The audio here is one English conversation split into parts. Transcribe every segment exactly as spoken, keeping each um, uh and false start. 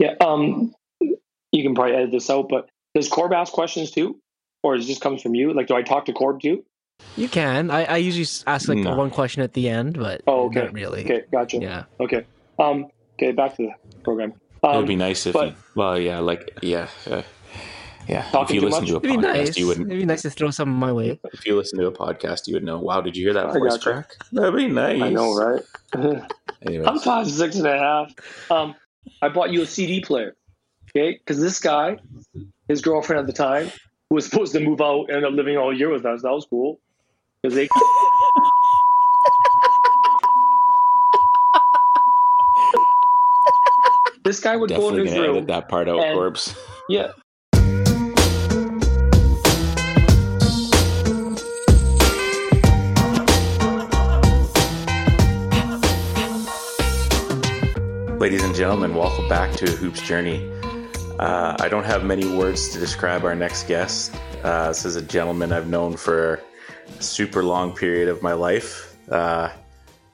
Yeah, um, you can probably edit this out, but does Corb ask questions too? Or does this come from you? Like, do I talk to Corb too? You can. I, I usually ask like no. one question at the end, but oh, okay. not really. Okay, gotcha. Yeah. Okay. Um, okay, back to the program. Um, it would be nice if but, you, well, yeah, like, yeah, uh, yeah. If you listen much, to a podcast, nice. you would. It'd be nice to throw something my way. If you listen to a podcast, you would know, wow, did you hear that I voice gotcha. crack? That'd be nice. I know, right? I'm five, six and a half. Um, I bought you a C D player, okay? Because this guy, his girlfriend at the time, who was supposed to move out, ended up living all year with us. That was cool. Because they... This guy would Definitely go in his room. Definitely going to edit that part out, and, Corbs. Yeah. Ladies and gentlemen, welcome back to A Hoops Journey. Uh, I don't have many words to describe our next guest. Uh, this is a gentleman I've known for a super long period of my life. Uh,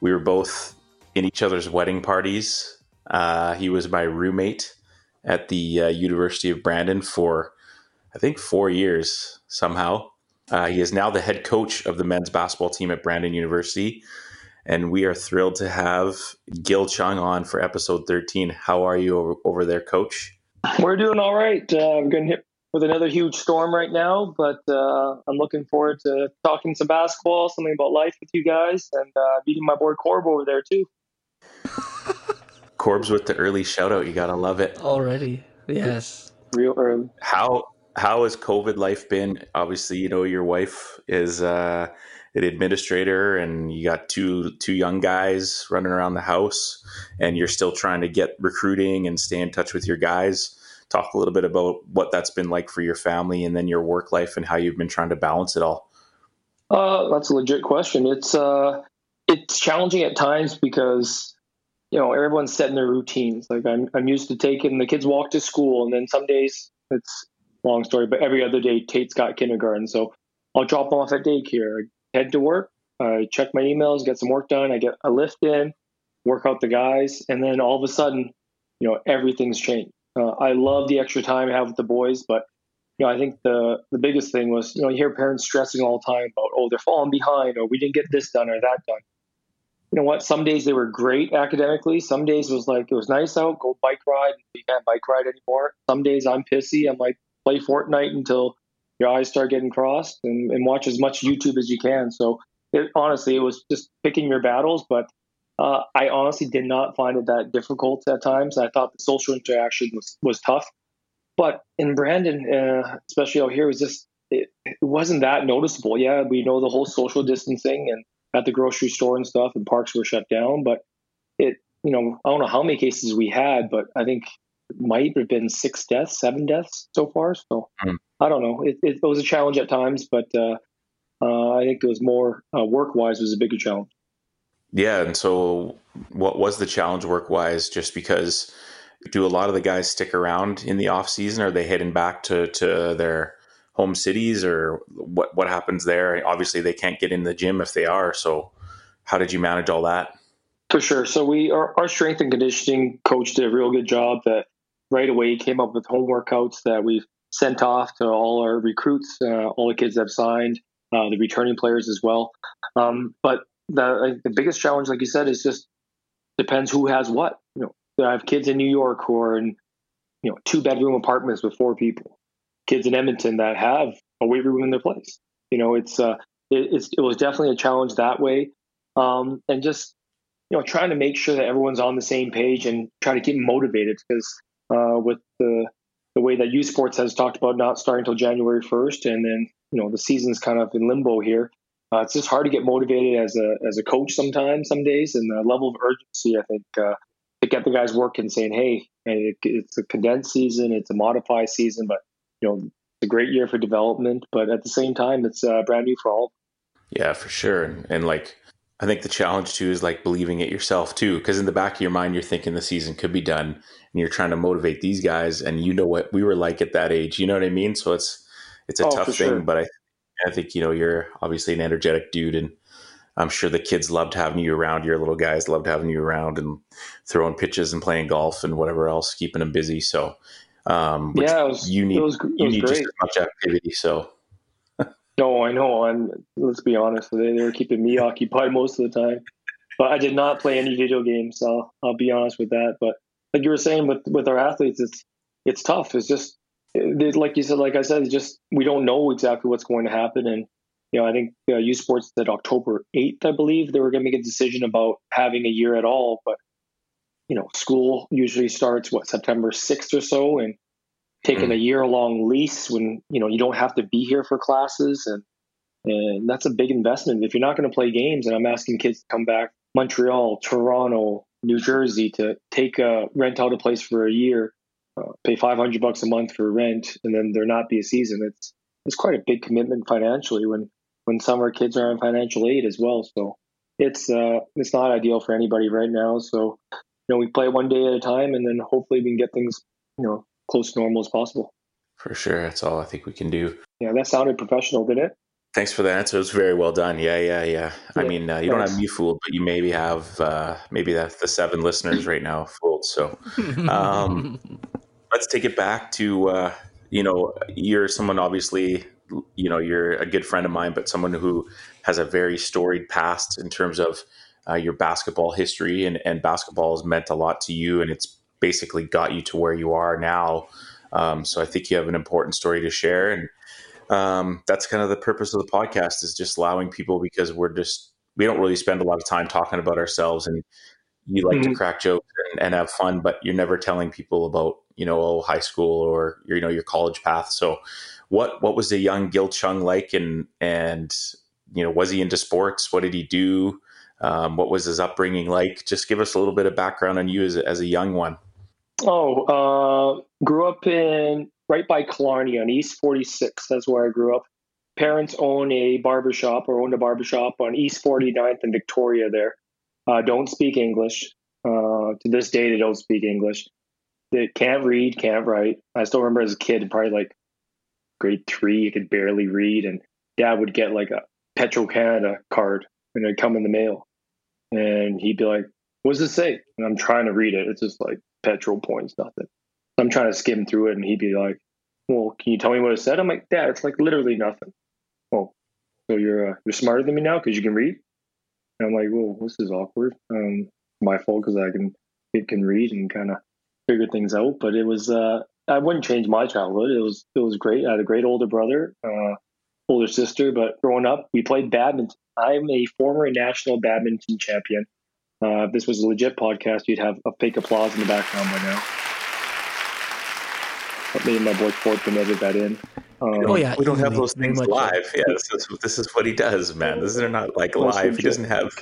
we were both in each other's wedding parties. Uh, he was my roommate at the uh, University of Brandon for, I think, four years somehow. Uh, he is now the head coach of the men's basketball team at Brandon University. And we are thrilled to have Gil Cheung on for episode thirteen. How are you over, over there, coach? We're doing all right. Uh, I'm getting hit with another huge storm right now, but uh, I'm looking forward to talking some basketball, something about life with you guys, and uh, beating my boy Corb over there too. Corb's with the early shout out. You got to love it. Already. Yes. Real early. How, how has COVID life been? Obviously, you know, your wife is uh, an administrator and you got two, two young guys running around the house and you're still trying to get recruiting and stay in touch with your guys. Talk a little bit about what that's been like for your family and then your work life and how you've been trying to balance it all. Uh, that's a legit question. It's, uh, it's challenging at times because, you know, everyone's setting their routines. Like I'm, I'm used to taking the kids walk to school, and then some days it's long story, but every other day Tate's got kindergarten, so I'll drop them off at daycare, I head to work, I check my emails, get some work done, I get a lift in, work out the guys, and then all of a sudden, you know, everything's changed. Uh, I love the extra time I have with the boys, but you know, I think the the biggest thing was, you know, you hear parents stressing all the time about, oh, they're falling behind, or we didn't get this done or that done. You know what? Some days they were great academically. Some days it was like, it was nice out, go bike ride. You can't bike ride anymore. Some days I'm pissy. I'm like, play Fortnite until your eyes start getting crossed, and, and watch as much YouTube as you can. So it, honestly, it was just picking your battles. But uh, I honestly did not find it that difficult at times. I thought the social interaction was, was tough. But in Brandon, uh, especially out here, it was just, it, it wasn't that noticeable. Yeah, we know the whole social distancing and at the grocery store and stuff, and parks were shut down. But it, you know, I don't know how many cases we had, but I think it might have been six deaths, seven deaths so far. So mm. I don't know. It, it, it was a challenge at times, but uh, uh, I think it was more uh, work-wise was a bigger challenge. Yeah. And so what was the challenge work-wise? Just because, do a lot of the guys stick around in the off season? Are they heading back to, to their home cities, or what, what happens there? Obviously they can't get in the gym if they are. So how did you manage all that? For sure. So we, our, our strength and conditioning coach did a real good job that right away came up with home workouts that we've sent off to all our recruits, uh, all the kids that have signed, uh, the returning players as well. Um, but the, the biggest challenge, like you said, is just depends who has what. You know, I have kids in New York who are in, you know, two bedroom apartments with four people. Kids in Edmonton that have a weight room in their place. You know, it's uh, it, it's it was definitely a challenge that way, um, and just you know trying to make sure that everyone's on the same page and try to keep motivated because uh, with the the way that U Sports has talked about not starting until January first, and then you know the season's kind of in limbo here. Uh, it's just hard to get motivated as a as a coach sometimes, some days, and the level of urgency I think uh, to get the guys working, saying, hey, it, it's a condensed season, it's a modified season, but you know, it's a great year for development, but at the same time, it's uh, brand new for all. Yeah, for sure. And, and like, I think the challenge too is like believing it yourself too, because in the back of your mind, you're thinking the season could be done and you're trying to motivate these guys. And you know what we were like at that age, you know what I mean? So it's, it's a oh, tough thing, sure. But I, I think, you know, you're obviously an energetic dude and I'm sure the kids loved having you around. Your little guys loved having you around and throwing pitches and playing golf and whatever else, keeping them busy. So, um, which yeah, it was, you need, it was, it was you need great. Just as much activity. So, no, I know. And let's be honest, they, they were keeping me occupied most of the time. But I did not play any video games, so I'll, I'll be honest with that. But like you were saying, with with our athletes, it's it's tough. It's just like you said, like I said, it's just we don't know exactly what's going to happen. And you know, I think uh, U Sports said October eighth, I believe, they were going to make a decision about having a year at all. But you know, school usually starts what September sixth or so, and taking a year long lease when you know you don't have to be here for classes, and and that's a big investment if you're not going to play games. And I'm asking kids to come back. Montreal, Toronto, New Jersey to take a rent out a place for a year, uh, pay five hundred bucks a month for rent, and then there not be a season. It's it's quite a big commitment financially when, when some of our kids are on financial aid as well. So it's uh it's not ideal for anybody right now. So you know we play one day at a time, and then hopefully we can get things you know close to normal as possible. For sure, that's all I think we can do. Yeah, that sounded professional, didn't it? Thanks for the answer. It was very well done. Yeah, yeah, yeah. I yeah, mean, uh, you thanks. Don't have me fooled, but you maybe have uh, maybe that's the seven listeners right now fooled. So um, let's take it back to, uh, you know, you're someone, obviously, you know, you're a good friend of mine, but someone who has a very storied past in terms of uh, your basketball history, and, and basketball has meant a lot to you, and it's basically got you to where you are now. Um, so I think you have an important story to share, and um that's kind of the purpose of the podcast, is just allowing people, because we're just we don't really spend a lot of time talking about ourselves, and you like mm-hmm. to crack jokes and, and have fun, but you're never telling people about you know oh, high school or you know your college path. So what what was the young Gil Cheung like, and and you know was he into sports? What did he do? Um what was his upbringing like? Just give us a little bit of background on you as, as a young one. Oh uh grew up in right by Killarney on East forty-six. That's where I grew up. Parents own a barbershop or owned a barbershop on East forty-ninth and Victoria there. Uh, don't speak English. Uh, to this day, they don't speak English. They can't read, can't write. I still remember as a kid, probably like grade three, you could barely read. And Dad would get like a Petro-Canada card and it'd come in the mail. And he'd be like, what does this say? And I'm trying to read it. It's just like petrol points, nothing. I'm trying to skim through it, and he'd be like, well, can you tell me what it said? I'm like, Dad, it's like literally nothing. Oh, so you're uh, you're smarter than me now because you can read? And I'm like, well, this is awkward. Um, my fault because I can it can read and kind of figure things out. But it was, uh, I wouldn't change my childhood. It was it was great. I had a great older brother, uh, older sister. But growing up, we played badminton. I'm a former national badminton champion. Uh, if this was a legit podcast, you'd have a fake applause in the background by now. Me and my boy Corb can edit that in. Um, oh yeah, we don't have those things live. Yeah, this is this is what he does, man. This is not like live. He doesn't have.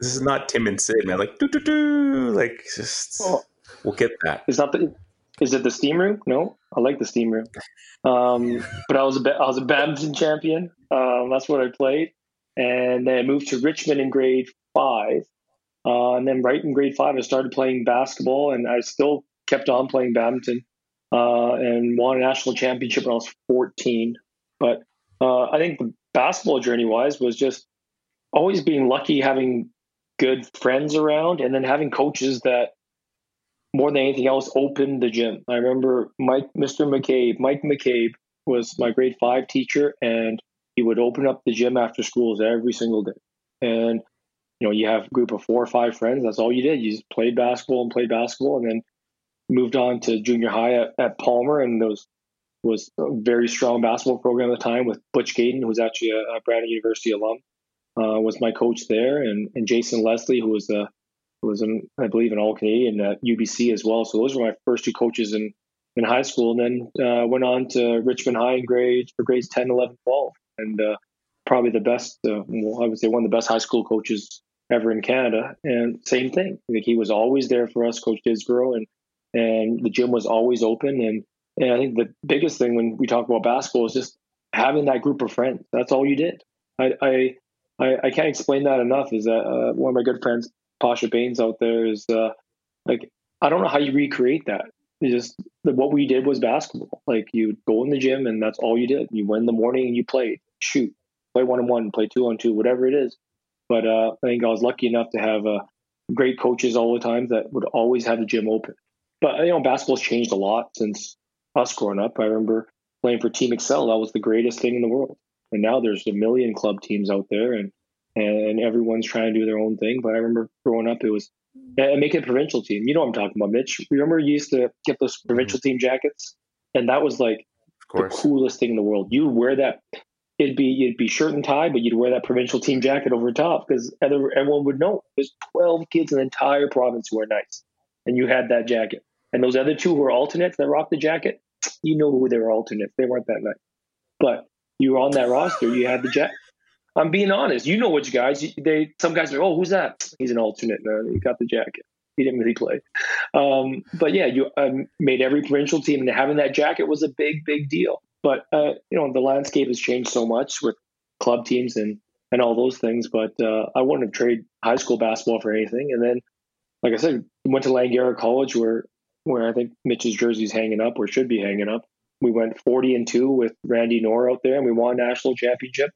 This is not Tim and Sid, man. Like do do do. Like just oh. We'll get that. Is not the. Is it the steam room? No, I like the steam room. Um, but I was a I was a badminton champion. Um, that's what I played, and then I moved to Richmond in grade five, uh, and then right in grade five I started playing basketball, and I still kept on playing badminton. Uh, and won a national championship when I was fourteen. But uh, I think the basketball journey-wise was just always being lucky, having good friends around, and then having coaches that, more than anything else, opened the gym. I remember Mike, Mister McCabe. Mike McCabe was my grade five teacher, and he would open up the gym after schools every single day. And, you know, you have a group of four or five friends. That's all you did. You just played basketball and played basketball, and then moved on to junior high at, at Palmer, and those was a very strong basketball program at the time with Butch Gaydon, who was actually a, a Brandon University alum, uh, was my coach there, and and Jason Leslie, who was a who was an, I believe an All Canadian at U B C as well. So those were my first two coaches in, in high school, and then uh, went on to Richmond High in grades for grades ten, eleven, twelve, and uh, probably the best. Uh, well, I would say one of the best high school coaches ever in Canada, and same thing. Like he was always there for us, Coach Disbrow, and. And the gym was always open. And, and I think the biggest thing when we talk about basketball is just having that group of friends. That's all you did. I I, I, I can't explain that enough. Is that uh, one of my good friends, Pasha Baines, out there is uh, like, I don't know how you recreate that. It's just the, what we did was basketball. Like you would go in the gym and that's all you did. You went in the morning and you played, shoot, play one on one, play two on two, whatever it is. But uh, I think I was lucky enough to have uh, great coaches all the time that would always have the gym open. But, you know, basketball's changed a lot since us growing up. I remember playing for Team Excel. That was the greatest thing in the world. And now there's a million club teams out there, and, and everyone's trying to do their own thing. But I remember growing up, it was and make it a provincial team. You know what I'm talking about, Mitch. Remember you used to get those provincial mm-hmm. team jackets? And that was like the coolest thing in the world. You'd wear that. It'd be it'd be shirt and tie, but you'd wear that provincial team jacket over top because everyone would know. There's twelve kids in the entire province who are nice. And you had that jacket. And those other two who were alternates that rocked the jacket, you know who they were alternates. They weren't that nice. But you were on that roster. You had the jacket. I'm being honest. You know which guys. They Some guys are, oh, who's that? He's an alternate. No, he got the jacket. He didn't really play. Um, but, yeah, you um, made every provincial team, and having that jacket was a big, big deal. But, uh, you know, the landscape has changed so much with club teams and, and all those things. But uh, I wouldn't have traded high school basketball for anything. And then, like I said, went to Langara College where where I think Mitch's jersey's hanging up or should be hanging up. We went forty and two with Randy Knorr out there, and we won a national championship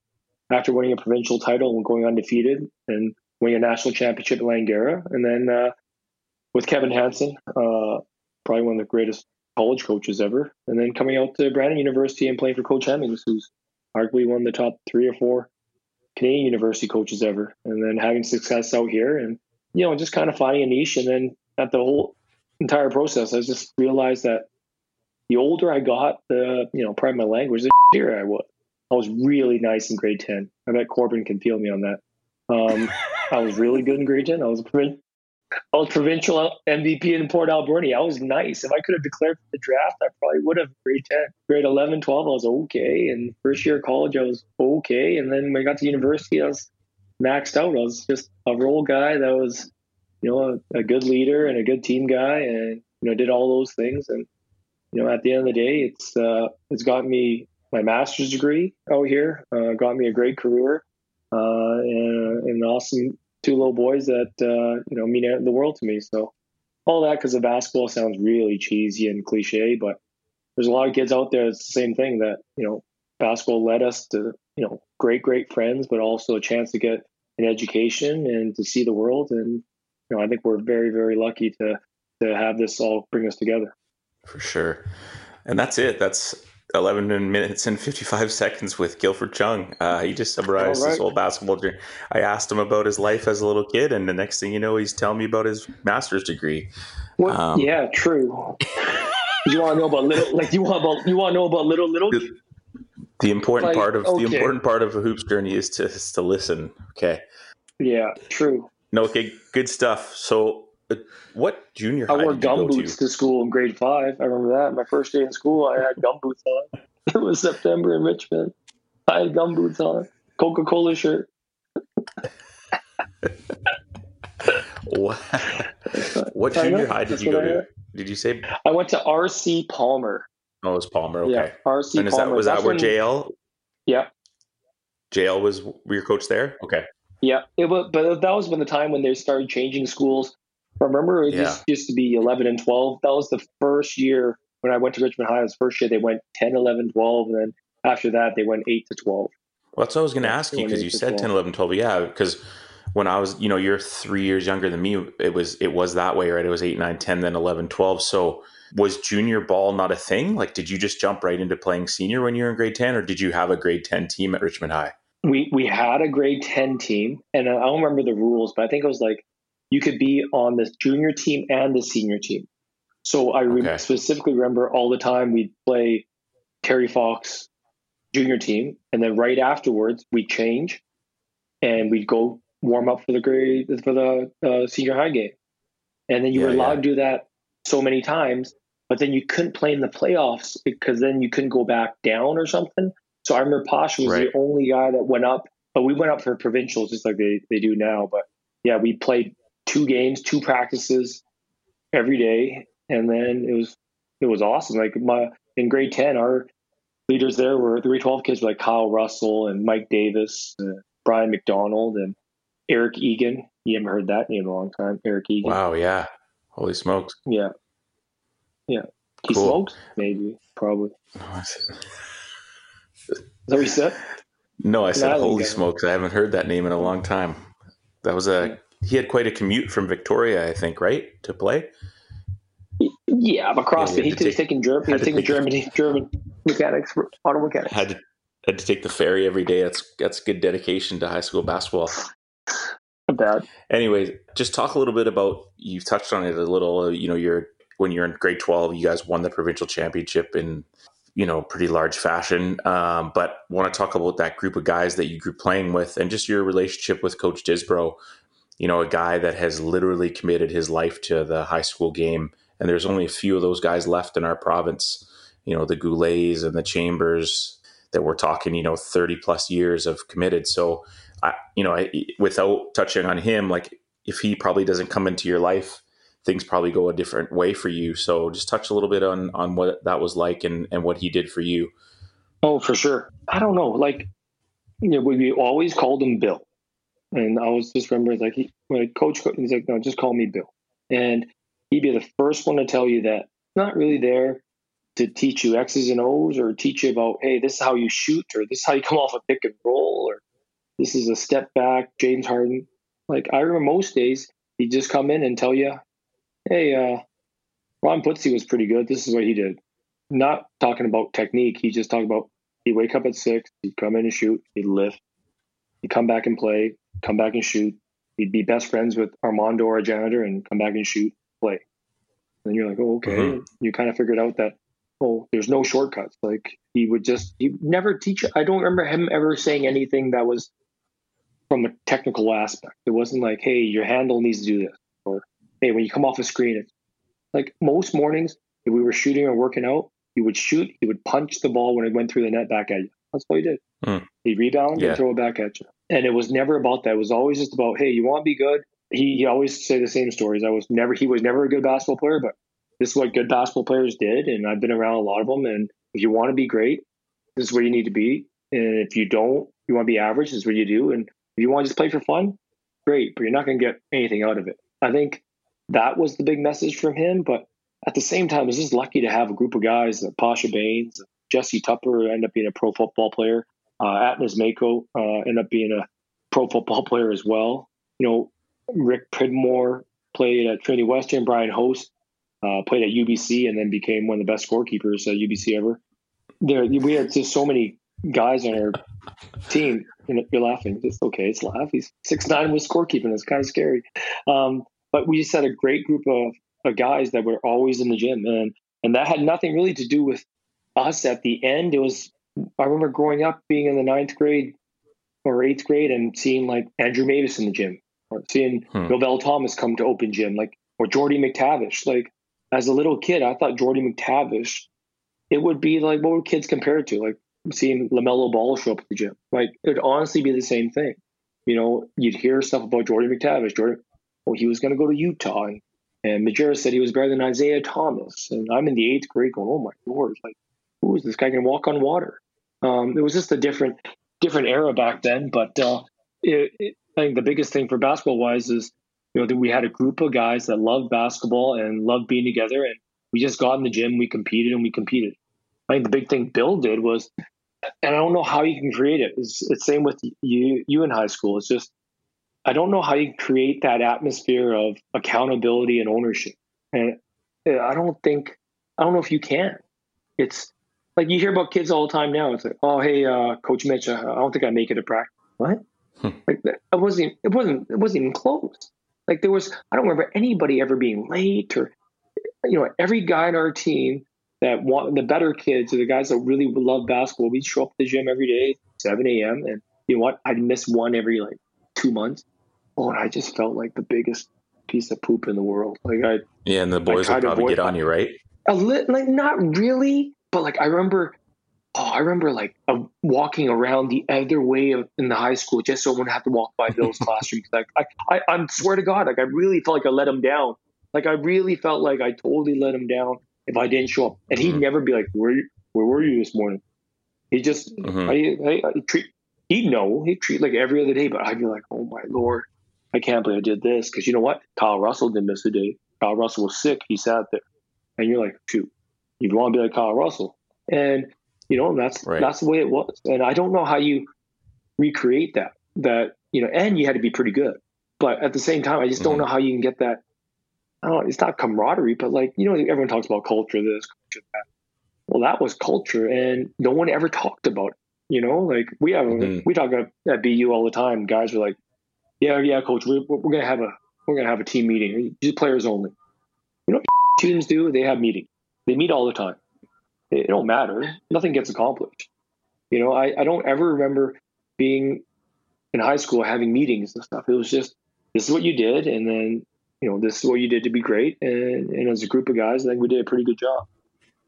after winning a provincial title and going undefeated and winning a national championship at Langara. And then uh, with Kevin Hansen, uh, probably one of the greatest college coaches ever. And then coming out to Brandon University and playing for Coach Hemmings, who's arguably one of the top three or four Canadian university coaches ever. And then having success out here and, you know, just kind of finding a niche. And then at the whole entire process, I just realized that the older I got, the, you know, probably my language, the shittier I was. I was really nice in grade ten. I bet Corbin can feel me on that. Um, I was really good in grade ten. I was a provin- I was provincial M V P in Port Alberni. I was nice. If I could have declared for the draft, I probably would have. Grade ten, grade eleven, twelve, I was okay. And first year of college, I was okay. And then when I got to university, I was maxed out. I was just a role guy that was, you know, a, a good leader and a good team guy, and, you know, did all those things. And, you know, at the end of the day, it's uh, it's got me my master's degree out here, uh, got me a great career, uh, and, and awesome two little boys that, uh, you know, mean the world to me. So all that because of basketball sounds really cheesy and cliche, but there's a lot of kids out there. It's the same thing that, you know, basketball led us to, you know, great, great friends, but also a chance to get an education and to see the world. And, you know, I think we're very, very lucky to to have this all bring us together. For sure. And that's it. That's eleven minutes and fifty-five seconds with Gilford Cheung. Uh, he just summarized right. his whole basketball journey. I asked him about his life as a little kid, and the next thing you know, he's telling me about his master's degree. Well, um, yeah, true. You want to know about little, like you want about you want to know about little little. The, the important like, part of okay. the important part of a hoops journey is to is to listen. Okay. Yeah. True. No. Okay. Good stuff. So. What junior high I wore gumboots to? to school in grade five. I remember that. My first day in school, I had gumboots on. It was September in Richmond. I had gumboots on. Coca-Cola shirt. What, what junior high did you go to? Did you say? I went to R C. Palmer. Oh, it was Palmer. Okay. Yeah, R C. And is Palmer. That, was That's that where J L? Yeah. J L was your coach there? Okay. Yeah. It was, but that was when the time when they started changing schools. Remember, it yeah. used, used to be eleven and twelve. That was the first year when I went to Richmond High. It was the first year they went ten, eleven, twelve. And then after that, they went eight to twelve. Well, that's what I was going to ask you because you said ten, eleven, twelve. Yeah, because when I was, you know, you're three years younger than me, it was it was that way, right? It was eight, nine, ten, then eleven, twelve. So was junior ball not a thing? Like, did you just jump right into playing senior when you were in grade ten, or did you have a grade ten team at Richmond High? We, we had a grade ten team, and I don't remember the rules, but I think it was like, you could be on the junior team and the senior team. So I re- okay. specifically remember all the time we'd play Terry Fox junior team. And then right afterwards we'd change and we'd go warm up for the grade for the uh, senior high game. And then you yeah, were allowed yeah. to do that so many times, but then you couldn't play in the playoffs because then you couldn't go back down or something. So I remember Pasha was right. the only guy that went up, but we went up for provincials just like they, they do now. But yeah, we played two games, two practices every day. And then it was, it was awesome. Like my, in grade ten, our leaders there were the grade twelve kids were like Kyle Russell and Mike Davis, uh, Brian McDonald and Eric Egan. You haven't heard that name in a long time. Eric Egan. Wow. Yeah. Holy smokes. Yeah. Yeah. He cool. smoked? Maybe. Probably. No, I said... Is that what you said? No, I said, holy guy. smokes. I haven't heard that name in a long time. That was a he had quite a commute from Victoria, I think, right, to play. Yeah, across yeah, he, the, he to was take, taking German, he was taking Germany, German mechanics, auto mechanics. Had to, had to take the ferry every day. That's that's good dedication to high school basketball. Not bad. Anyway, just talk a little bit about, you've touched on it a little. You know, you're when you're in grade twelve, you guys won the provincial championship in, you know, pretty large fashion. Um, but want to talk about that group of guys that you grew playing with, and just your relationship with Coach Disbrow. You know, a guy that has literally committed his life to the high school game. And there's only a few of those guys left in our province, you know, the Goulets and the Chambers that we're talking, you know, thirty plus years of committed. So, I, you know, I, without touching on him, like if he probably doesn't come into your life, things probably go a different way for you. So just touch a little bit on, on what that was like and, and what he did for you. Oh, for sure. I don't know. Like, you know, we always called him Bill. And I always just remember, like, he, when a coach, he's like, no, just call me Bill. And he'd be the first one to tell you that not really there to teach you X's and O's or teach you about, hey, this is how you shoot, or this is how you come off a pick and roll, or this is a step back, James Harden. Like, I remember most days he'd just come in and tell you, hey, uh, Ron Putzi was pretty good. This is what he did. Not talking about technique. He just talked about he'd wake up at six, he'd come in and shoot, he'd lift, he'd come back and play, come back and shoot. He'd be best friends with Armando, our janitor, and come back and shoot, play. And you're like, oh, okay. Mm-hmm. You kind of figured out that, oh, there's no shortcuts. Like, he would just, he never teach. I don't remember him ever saying anything that was from a technical aspect. It wasn't like, hey, your handle needs to do this. Or, hey, when you come off a screen, it's like most mornings, if we were shooting or working out, he would shoot, he would punch the ball when it went through the net back at you. That's what he did. Mm. He'd rebound yeah. and throw it back at you. And it was never about that. It was always just about, hey, you want to be good? He, he always say the same stories. I was never, he was never a good basketball player, but this is what good basketball players did. And I've been around a lot of them. And if you want to be great, this is where you need to be. And if you don't, you want to be average, this is what you do. And if you want to just play for fun, great, but you're not going to get anything out of it. I think that was the big message from him. But at the same time, I was just lucky to have a group of guys, like Pasha Baines, Jesse Tupper ended up being a pro football player. Uh, Atmos Mako uh, ended up being a pro football player as well. You know, Rick Pridmore played at Trinity Western. Brian Host uh, played at U B C and then became one of the best scorekeepers at U B C ever. There, we had just so many guys on our team. You're, you're laughing. It's okay. It's laugh. He's six nine with scorekeeping. It's kind of scary. Um, but we just had a great group of, of guys that were always in the gym. And, and that had nothing really to do with us at the end. It was, I remember growing up being in the ninth grade or eighth grade and seeing like Andrew Mavis in the gym, or seeing hmm. Novell Thomas come to open gym, like, or Jordy McTavish. Like, as a little kid, I thought Jordy McTavish, it would be like, what would kids compare it to? Like seeing LaMelo Ball show up at the gym. Like, it would honestly be the same thing. You know, you'd hear stuff about Jordy McTavish. Jordy, well, he was going to go to Utah, and, and Majera said he was better than Isaiah Thomas. And I'm in the eighth grade going, oh my Lord, like, who is this guy can walk on water? Um, it was just a different, different era back then. But uh, it, it, I think the biggest thing for basketball wise is, you know, that we had a group of guys that loved basketball and loved being together, and we just got in the gym, we competed, and we competed. I think the big thing Bill did was, and I don't know how you can create it. It's, it's same with you, you in high school. It's just, I don't know how you create that atmosphere of accountability and ownership. And I don't think, I don't know if you can. It's, like, you hear about kids all the time now. It's like, oh, hey, uh, Coach Mitch, I don't think I make it to practice. What? Hmm. Like, that, it wasn't. It wasn't. It wasn't even close. Like, there was. I don't remember anybody ever being late, or, you know, every guy on our team that want the better kids or the guys that really love basketball. We'd show up at the gym every day, seven a.m. And you know what? I'd miss one every like two months. Oh, and I just felt like the biggest piece of poop in the world. Like I. Yeah, and the boys would probably get on you, right? A li- like not really. But like, I remember, oh, I remember like uh, walking around the other way of, in the high school just so I wouldn't have to walk by Bill's classroom. Like, I, I, I swear to God, like I really felt like I let him down. Like I really felt like I totally let him down if I didn't show up. And he'd mm-hmm. never be like, where, where were you this morning? He just, mm-hmm. I, I, I treat, he'd know, he'd treat like every other day, but I'd be like, oh my Lord, I can't believe I did this. Cause you know what? Kyle Russell didn't miss a day. Kyle Russell was sick. He sat there and you're like, shoot. You'd want to be like Kyle Russell. And, you know, that's right. That's the way it was. And I don't know how you recreate that, that, you know, and you had to be pretty good. But at the same time, I just don't mm-hmm. know how you can get that. I don't know, it's not camaraderie, but like, you know, everyone talks about culture, this, culture, that. Well, that was culture, and no one ever talked about it. You know, like we have, mm-hmm. we talk about at B U all the time. Guys are like, yeah, yeah, coach, we, we're going to have a, we're going to have a team meeting, just players only. You know what teams do? They have meetings. They meet all the time. It don't matter. Nothing gets accomplished. You know, I, I don't ever remember being in high school, having meetings and stuff. It was just, this is what you did. And then, you know, this is what you did to be great. And, and as a group of guys, I think we did a pretty good job.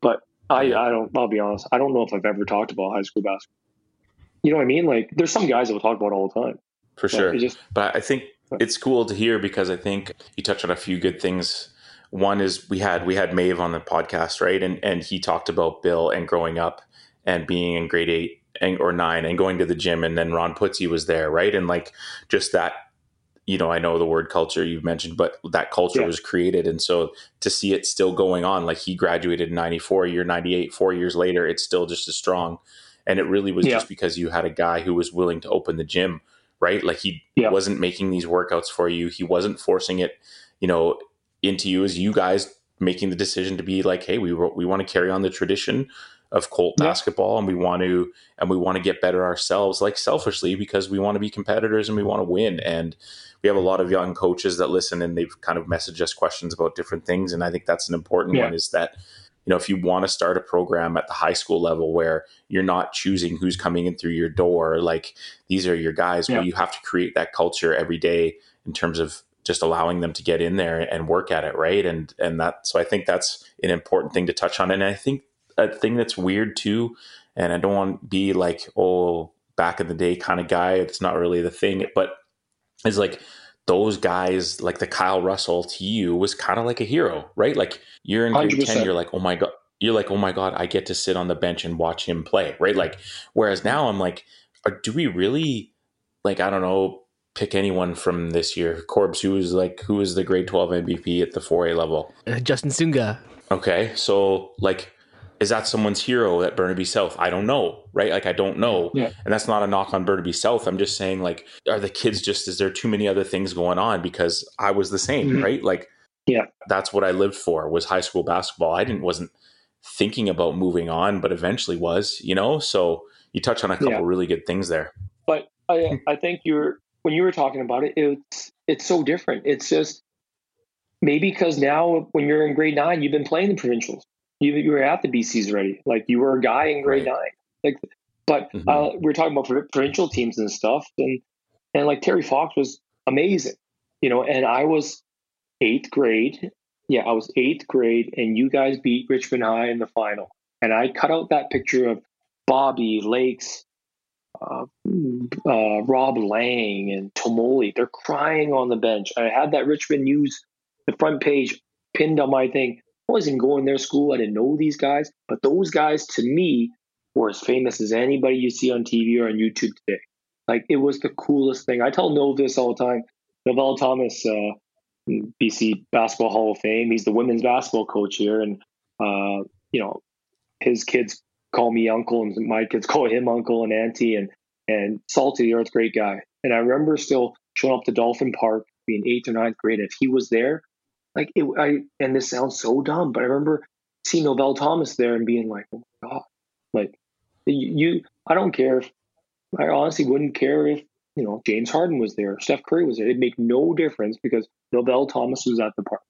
But I, I don't, I'll be honest, I don't know if I've ever talked about high school basketball. You know what I mean? Like, there's some guys that will talk about it all the time. For sure. Just, but I think it's cool to hear, because I think you touched on a few good things. One is we had we had Maeve on the podcast, right? And and he talked about Bill and growing up and being in grade eight and, or nine and going to the gym. And then Ron Putzi was there, right? And like just that, you know, I know the word culture you've mentioned, but that culture yeah. was created. And so to see it still going on, like he graduated in ninety-four, you're ninety-eight, four years later, it's still just as strong. And it really was yeah. just because you had a guy who was willing to open the gym, right? Like he yeah. wasn't making these workouts for you. He wasn't forcing it, you know, into you, as you guys making the decision to be like, hey, we we want to carry on the tradition of Colt yeah. basketball, and we want to and we want to get better ourselves, like selfishly, because we want to be competitors and we want to win. And we have a lot of young coaches that listen, and they've kind of messaged us questions about different things. And I think that's an important yeah. one, is that, you know, if you want to start a program at the high school level where you're not choosing who's coming in through your door, like these are your guys, yeah. well, you have to create that culture every day in terms of just allowing them to get in there and work at it, right? And and that, so I think that's an important thing to touch on. And I think a thing that's weird too, and I don't want to be like, oh, back in the day kind of guy, it's not really the thing, but it's like those guys, like the Kyle Russell to you was kind of like a hero, right? Like you're in grade one hundred percent. ten, you're like, oh my God, you're like, oh my God, I get to sit on the bench and watch him play, right? Like, whereas now I'm like, are, do we really, like, I don't know, pick anyone from this year. Corbs, who is like, who is the grade twelve M V P at the four A level? Uh, Justin Sunga. Okay. So like, is that someone's hero at Burnaby South? I don't know. Right. Like, I don't know. Yeah. And that's not a knock on Burnaby South. I'm just saying, like, are the kids just, is there too many other things going on? Because I was the same, mm-hmm. right? Like, yeah, that's what I lived for, was high school basketball. I didn't, wasn't thinking about moving on, but eventually was, you know? So you touch on a couple yeah. really good things there. But I, I think you're, when you were talking about it, it's it's so different. It's just maybe because now when you're in grade nine, you've been playing the provincials. You you were at the B Cs already. Like you were a guy in grade right. nine. Like, but mm-hmm. uh, we we're talking about provincial teams and stuff, and and like Terry Fox was amazing, you know. And I was eighth grade. Yeah, I was eighth grade, and you guys beat Richmond High in the final. And I cut out that picture of Bobby Lakes. Uh, uh, Rob Lang and Tomoli, they're crying on the bench. I had that Richmond News, the front page, pinned on my thing. I wasn't going to their school. I didn't know these guys, but those guys to me were as famous as anybody you see on T V or on YouTube today. Like it was the coolest thing. I tell Nov this all the time. Novell Thomas, uh, B C Basketball Hall of Fame. He's the women's basketball coach here, and uh, you know, his kids call me uncle, and my kids call him uncle and auntie, and and salt of the earth great guy. And I remember still showing up to Dolphin Park, being eighth or ninth grade. If he was there, like it, I and this sounds so dumb, but I remember seeing Novell Thomas there and being like, oh my God, like you. I don't care if I honestly wouldn't care if you know James Harden was there, Steph Curry was there. It'd make no difference because Novell Thomas was at the park,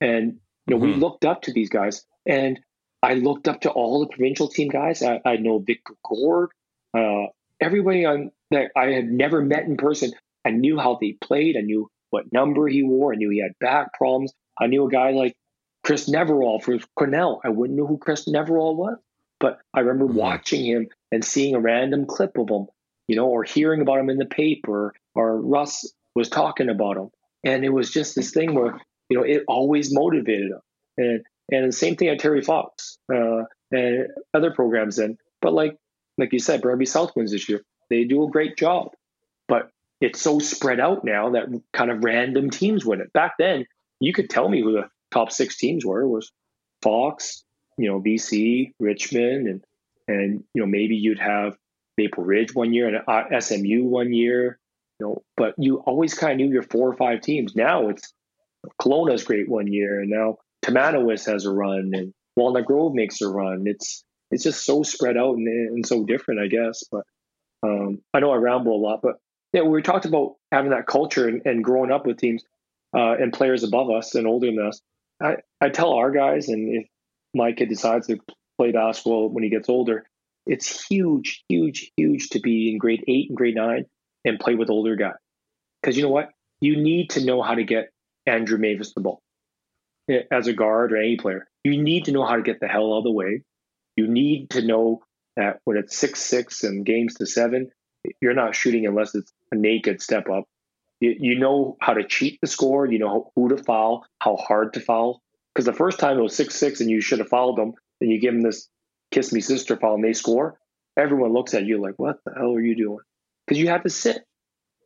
and you know mm-hmm. we looked up to these guys. And I looked up to all the provincial team guys. I, I know Victor Corb, uh, everybody on, that I had never met in person. I knew how they played. I knew what number he wore. I knew he had back problems. I knew a guy like Chris Neverall from Cornell. I wouldn't know who Chris Neverall was, but I remember mm-hmm. watching him and seeing a random clip of him, you know, or hearing about him in the paper, or Russ was talking about him. And it was just this thing where, you know, it always motivated him. And And the same thing at Terry Fox uh, and other programs. And but like like you said, Burnaby South wins this year. They do a great job, but it's so spread out now that kind of random teams win it. Back then, you could tell me who the top six teams were. It was Fox, you know, B C, Richmond, and and you know maybe you'd have Maple Ridge one year and S M U one year, you know, but you always kind of knew your four or five teams. Now it's Kelowna's great one year, and now Tamaulipas has a run, and Walnut Grove makes a run. It's it's just so spread out and, and so different, I guess. But um, I know I ramble a lot, but yeah, we talked about having that culture and, and growing up with teams uh, and players above us and older than us. I, I tell our guys, and if my kid decides to play basketball when he gets older, it's huge, huge, huge to be in grade eight and grade nine and play with older guys. Because you know what? You need to know how to get Andrew Mavis the ball as a guard or any player. You need to know how to get the hell out of the way. You need to know that when it's six six and games to seven, you're not shooting unless it's a naked step up. You, you know how to cheat the score. You know who to foul, how hard to foul. Because the first time it was six six and you should have fouled them, and you give them this kiss me sister foul and they score, everyone looks at you like, what the hell are you doing? Because you have to sit.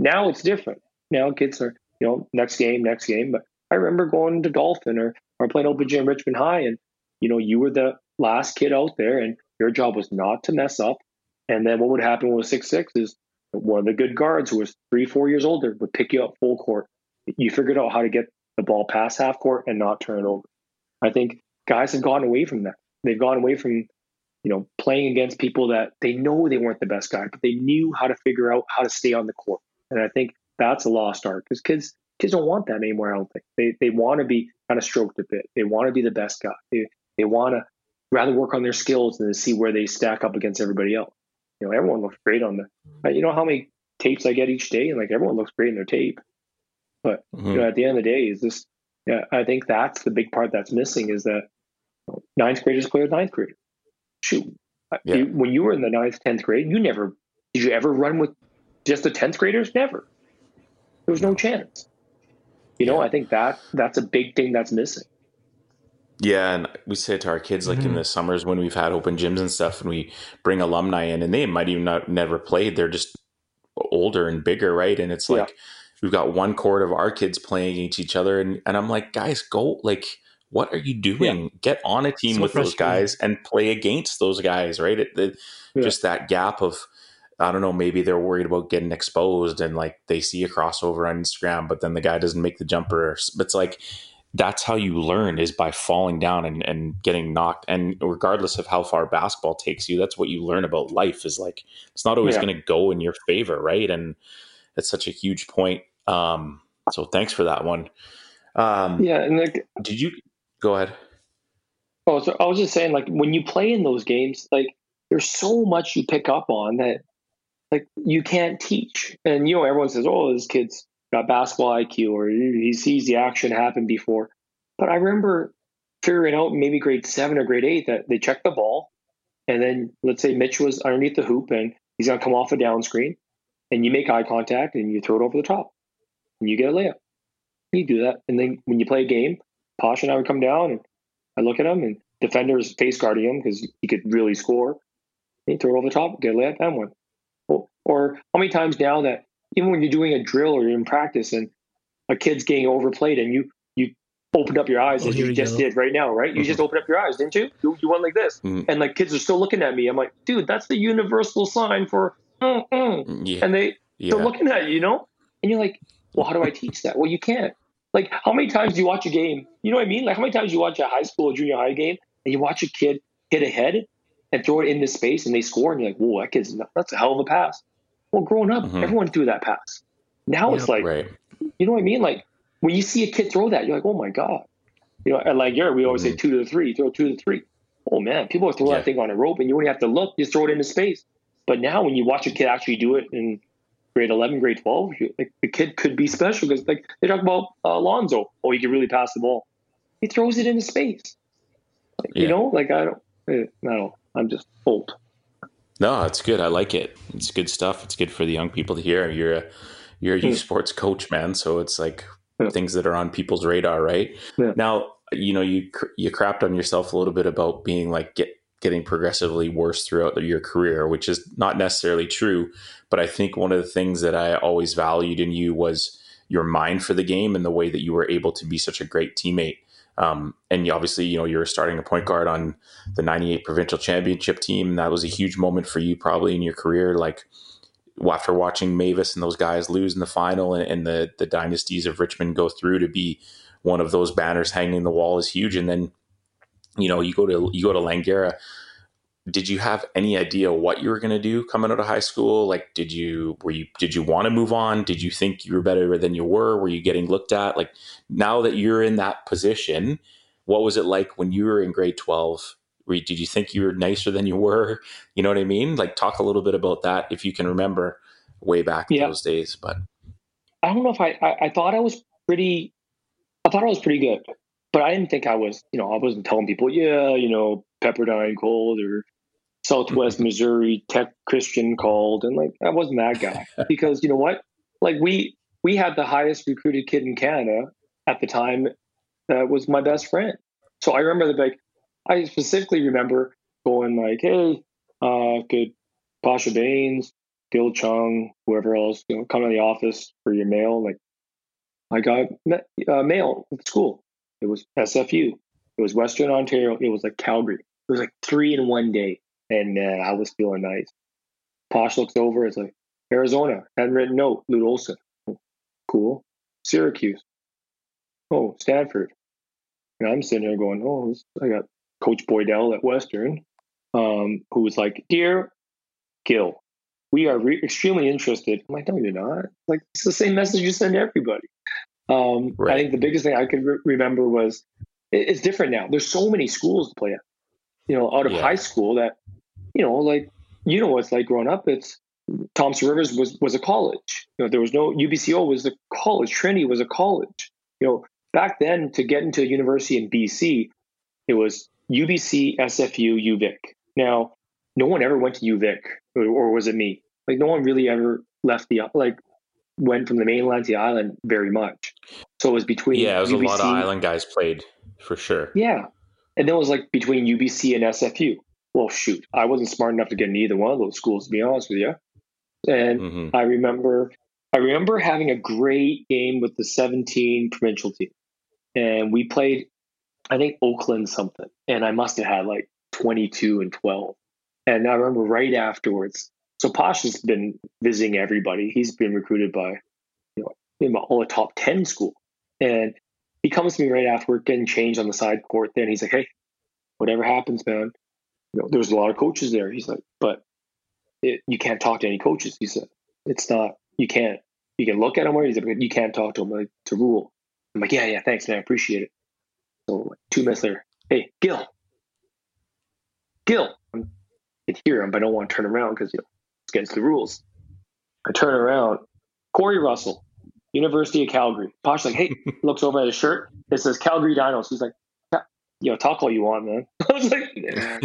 Now it's different. Now kids are, you know, next game, next game. But I remember going to Dolphin or, or playing open gym Richmond High, and, you know, you were the last kid out there and your job was not to mess up. And then what would happen with six six is one of the good guards who was three, four years older would pick you up full court. You figured out how to get the ball past half court and not turn it over. I think guys have gone away from that. They've gone away from, you know, playing against people that they know they weren't the best guy, but they knew how to figure out how to stay on the court. And I think that's a lost art because kids kids don't want that anymore, I don't think. They they want to be kind of stroked a bit. They want to be the best guy. They, they want to rather work on their skills than to see where they stack up against everybody else. You know, everyone looks great on the, you know how many tapes I get each day, and like everyone looks great in their tape. But mm-hmm. you know, at the end of the day, is this? Yeah, I think that's the big part that's missing is that you know, ninth graders play with ninth grade. Shoot, yeah. you, when you were in the ninth, tenth grade, you never did you ever run with just the tenth graders? Never. There was no chance. You know, yeah. I think that that's a big thing that's missing. Yeah, and we say it to our kids like mm-hmm. in the summers when we've had open gyms and stuff, and we bring alumni in, and they might even not never played. They're just older and bigger, right? And it's like. Yeah. We've got one court of our kids playing against each other. And, and I'm like, guys, go, like, what are you doing? Yeah. Get on a team so with those guys and play against those guys, right? It, it, yeah. Just that gap of, I don't know, maybe they're worried about getting exposed and like they see a crossover on Instagram, but then the guy doesn't make the jumper. It's like, that's how you learn is by falling down and, and getting knocked. And regardless of how far basketball takes you, that's what you learn about life is like, it's not always yeah. going to go in your favor, right? And that's such a huge point. Um, so thanks for that one. Um, yeah. And like, did you go ahead? Oh, so I was just saying, like, when you play in those games, like there's so much you pick up on that, like you can't teach. And, you know, everyone says, oh, this kid's got basketball I Q or he sees the action happen before. But I remember figuring out maybe grade seven or grade eight that they check the ball. And then let's say Mitch was underneath the hoop and he's going to come off a down screen. And you make eye contact and you throw it over the top and you get a layup. You do that. And then when you play a game, Pasha and I would come down and I look at him and defenders face guarding him because he could really score. You throw it over the top, get a layup and one. Or, or how many times now that even when you're doing a drill or you're in practice and a kid's getting overplayed and you you opened up your eyes oh, as you just go. did right now, right? You mm-hmm. just opened up your eyes, didn't you? You, you went like this. Mm-hmm. And like kids are still looking at me. I'm like, dude, that's the universal sign for Mm-mm. Yeah. And they, yeah. they're looking at you, you know? And you're like, well, how do I teach that? Well, you can't. Like, how many times do you watch a game? You know what I mean? Like, how many times do you watch a high school or junior high game and you watch a kid hit a head and throw it into space and they score and you're like, whoa, that kid's nuts. That's a hell of a pass. Well, growing up, mm-hmm. everyone threw that pass. Now yep, it's like, right. you know what I mean? Like, when you see a kid throw that, you're like, oh my God. You know, at Langara, we always mm-hmm. say two to the three, throw two to the three. Oh man, people are throwing yeah. that thing on a rope and you only have to look, just throw it into space. But now when you watch a kid actually do it in grade eleven, grade twelve, you, like, the kid could be special because like they talk about uh, Alonzo. Oh, he can really pass the ball. He throws it into space. Like, yeah. You know, like I don't, I don't, I'm just old. No, it's good. I like it. It's good stuff. It's good for the young people to hear. You're a, you're a youth yeah. sports coach, man. So it's like yeah. things that are on people's radar, right? Yeah. Now, you know, you, you crapped on yourself a little bit about being like, get, getting progressively worse throughout your career, which is not necessarily true. But I think one of the things that I always valued in you was your mind for the game and the way that you were able to be such a great teammate. Um, and you obviously, you know, you were starting a point guard on the ninety-eight provincial championship team. And that was a huge moment for you probably in your career. Like after watching Mavis and those guys lose in the final and, and the, the dynasties of Richmond go through, to be one of those banners hanging in the wall is huge. And then, you know, you go to, you go to Langara. Did you have any idea what you were going to do coming out of high school? Like, did you, were you, did you want to move on? Did you think you were better than you were? Were you getting looked at? Like, now that you're in that position, what was it like when you were in grade twelve? Were, did you think you were nicer than you were? You know what I mean? Like, talk a little bit about that, if you can remember way back yeah. those days. But I don't know if I, I, I thought I was pretty, I thought I was pretty good, but I didn't think I was, you know, I wasn't telling people, yeah, you know, Pepperdine called or Southwest Missouri Tech Christian called. And like, I wasn't that guy, because you know what? Like we, we had the highest recruited kid in Canada at the time that was my best friend. So I remember the like, I specifically remember going like, hey, uh, could Pasha Baines, Gil Cheung, whoever else, you know, come to the office for your mail. Like I got uh, mail at school. It was S F U. It was Western Ontario. It was like Calgary. It was like three in one day. And man, I was feeling nice. Posh looks over. It's like, Arizona. Hadn't written note. Lute Olson. Cool. Syracuse. Oh, Stanford. And I'm sitting there going, oh, I got Coach Boydell at Western, um, who was like, dear Gil, we are re- extremely interested. I'm like, no, you're not. Like, it's the same message you send to everybody. Um, right. I think the biggest thing I could re- remember was, it's different now. There's so many schools to play at, you know, out of yeah. high school that, you know, like, you know, it's like growing up, it's Thompson Rivers was, was a college. You know, there was no U B C O was a college. Trinity was a college. You know, back then to get into a university in B C, it was U B C, S F U, UVic. Now, no one ever went to UVic, or, or was it me? Like, no one really ever left the, like, went from the mainland to the island very much. So it was between Yeah, it was U B C, a lot of island guys played, for sure. Yeah. And then it was like between U B C and S F U. Well, shoot, I wasn't smart enough to get into either one of those schools, to be honest with you. And mm-hmm. I remember I remember having a great game with the seventeen provincial team. And we played, I think, Oakland something. And I must have had like twenty-two and twelve. And I remember right afterwards, so Posh has been visiting everybody. He's been recruited by, you know, all the top ten school. And he comes to me right after, getting changed on the side court there. And he's like, hey, whatever happens, man, you know, there's a lot of coaches there. He's like, but it, you can't talk to any coaches. He said, it's not, you can't, you can look at them. Where he's like, you can't talk to them, like, to rule. I'm like, yeah, yeah, thanks, man. I appreciate it. So like, two minutes later, hey, Gil, Gil, I can hear him, but I don't want to turn around because, you know, against the rules. I turn around, Corey Russell, University of Calgary. Posh like, hey, looks over at his shirt. It says Calgary Dinos. He's like, yeah, you know, talk all you want, man. I was like, yeah.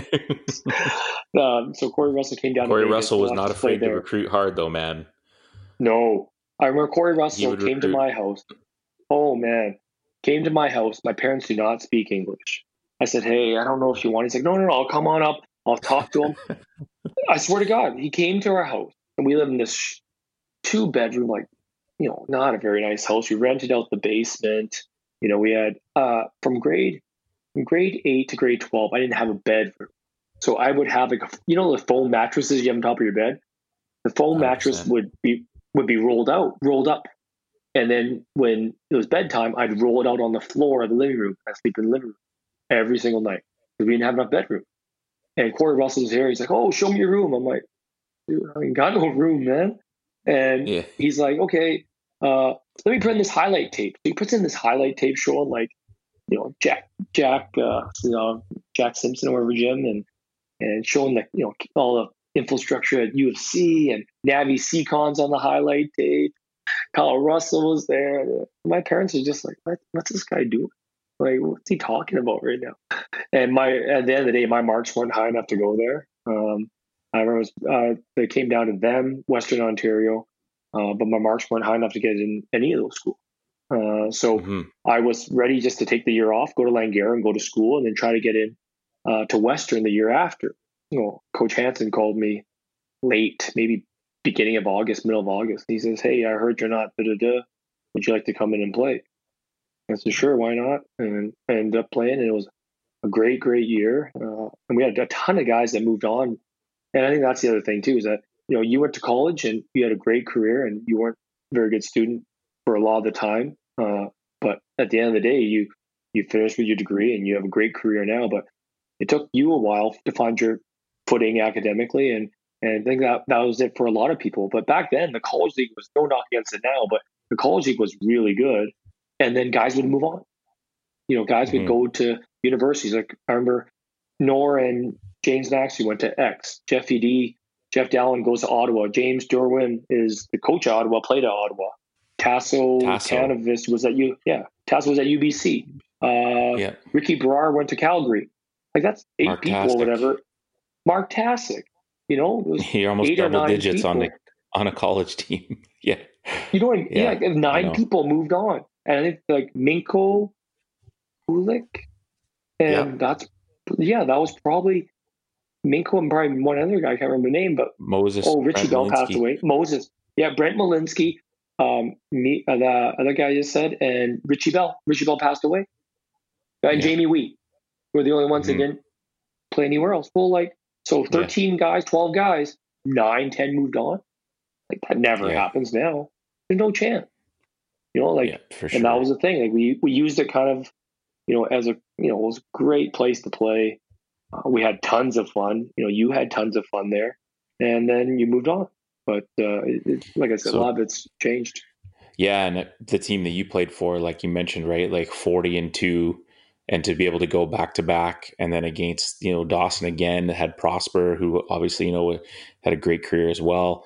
um, so Corey Russell came down. Corey Russell was not afraid to recruit hard, though, man. No, I remember Corey Russell came recruit. to my house. Oh man, came to my house. My parents do not speak English. I said, hey, I don't know if you want. He's like, no, no, no, I'll come on up. I'll talk to him. I swear to God, he came to our house, and we lived in this two-bedroom, like, you know, not a very nice house. We rented out the basement. You know, we had uh, from grade from grade eight to grade twelve, I didn't have a bedroom, so I would have like, you know, the foam mattresses you have on top of your bed. The foam one hundred percent mattress would be would be rolled out, rolled up, and then when it was bedtime, I'd roll it out on the floor of the living room. I sleep in the living room every single night because we didn't have enough bedroom. And Corey Russell's here. He's like, oh, show me your room. I'm like, dude, I ain't got no room, man. And yeah. he's like, okay, uh, let me put in this highlight tape. So he puts in this highlight tape showing, like, you know, Jack, Jack, uh, you know, Jack Simpson or whatever, Jim, and and showing the, you know, all the infrastructure at U of C and Navi Seacons on the highlight tape. Kyle Russell was there. My parents are just like, what, what's this guy doing? Like, what's he talking about right now? And my at the end of the day, my marks weren't high enough to go there. Um, I remember it was, uh, they came down to them, Western Ontario, uh, but my marks weren't high enough to get in any of those schools. Uh, so mm-hmm. I was ready just to take the year off, go to Langara and go to school, and then try to get in uh, to Western the year after. You know, Coach Hansen called me late, maybe beginning of August, middle of August. He says, hey, I heard you're not da-da-da. Would you like to come in and play? I said, sure, why not? And I ended up playing, and it was a great, great year. Uh, and we had a ton of guys that moved on. And I think that's the other thing, too, is that you know, you went to college and you had a great career and you weren't a very good student for a lot of the time. Uh, but at the end of the day, you, you finished with your degree and you have a great career now, but it took you a while to find your footing academically. And, and I think that, that was it for a lot of people. But back then, the college league was no knock against it now, but the college league was really good. And then guys would move on. You know, guys mm-hmm. would go to universities. Like I remember Nor and James Maxey went to X. Jeff Edie, Jeff Dallin goes to Ottawa. James Derwin is the coach of Ottawa, played at Ottawa. Tasso Canavis was at U. Yeah, Tasso was at U B C. Uh, yeah. Ricky Brar went to Calgary. Like that's eight Mark people Tastic. Or whatever. Mark Tasic, you know, was he almost double digits people. on the on a college team. yeah, you know, and, yeah, yeah, nine people moved on, and I think like Minko, Kulik, and yeah. that's yeah, that was probably. Minko and probably one other guy, I can't remember the name, but Moses. Oh, Richie Brent Bell Malinsky. Passed away. Moses. Yeah, Brent Malinsky, um, me, uh, the other guy you said, and Richie Bell. Richie Bell passed away. And yeah. Jamie Wheat were the only ones mm-hmm. that didn't play anywhere else. Well, like, so thirteen yeah. guys, twelve guys, nine, ten moved on. Like, that never yeah. happens now. There's no chance. You know, like, yeah, for sure. And that was the thing. Like, we, we used it kind of, you know, as a, you know, it was a great place to play. Uh, we had tons of fun. You know, you had tons of fun there, and then you moved on. But uh, it, it, like I said, so, a lot of it's changed. Yeah, and the team that you played for, like you mentioned, right, like forty and two, and to be able to go back to back, and then against you know Dawson again, had Prosper, who obviously you know had a great career as well.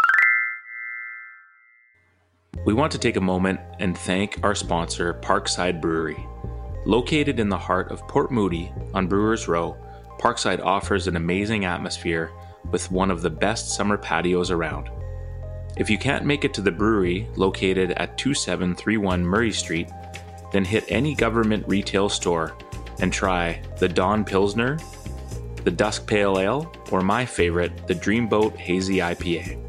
We want to take a moment and thank our sponsor, Parkside Brewery, located in the heart of Port Moody on Brewers Row. Parkside offers an amazing atmosphere with one of the best summer patios around. If you can't make it to the brewery located at two seven three one Murray Street, then hit any government retail store and try the Dawn Pilsner, the Dusk Pale Ale, or my favorite, the Dreamboat Hazy I P A.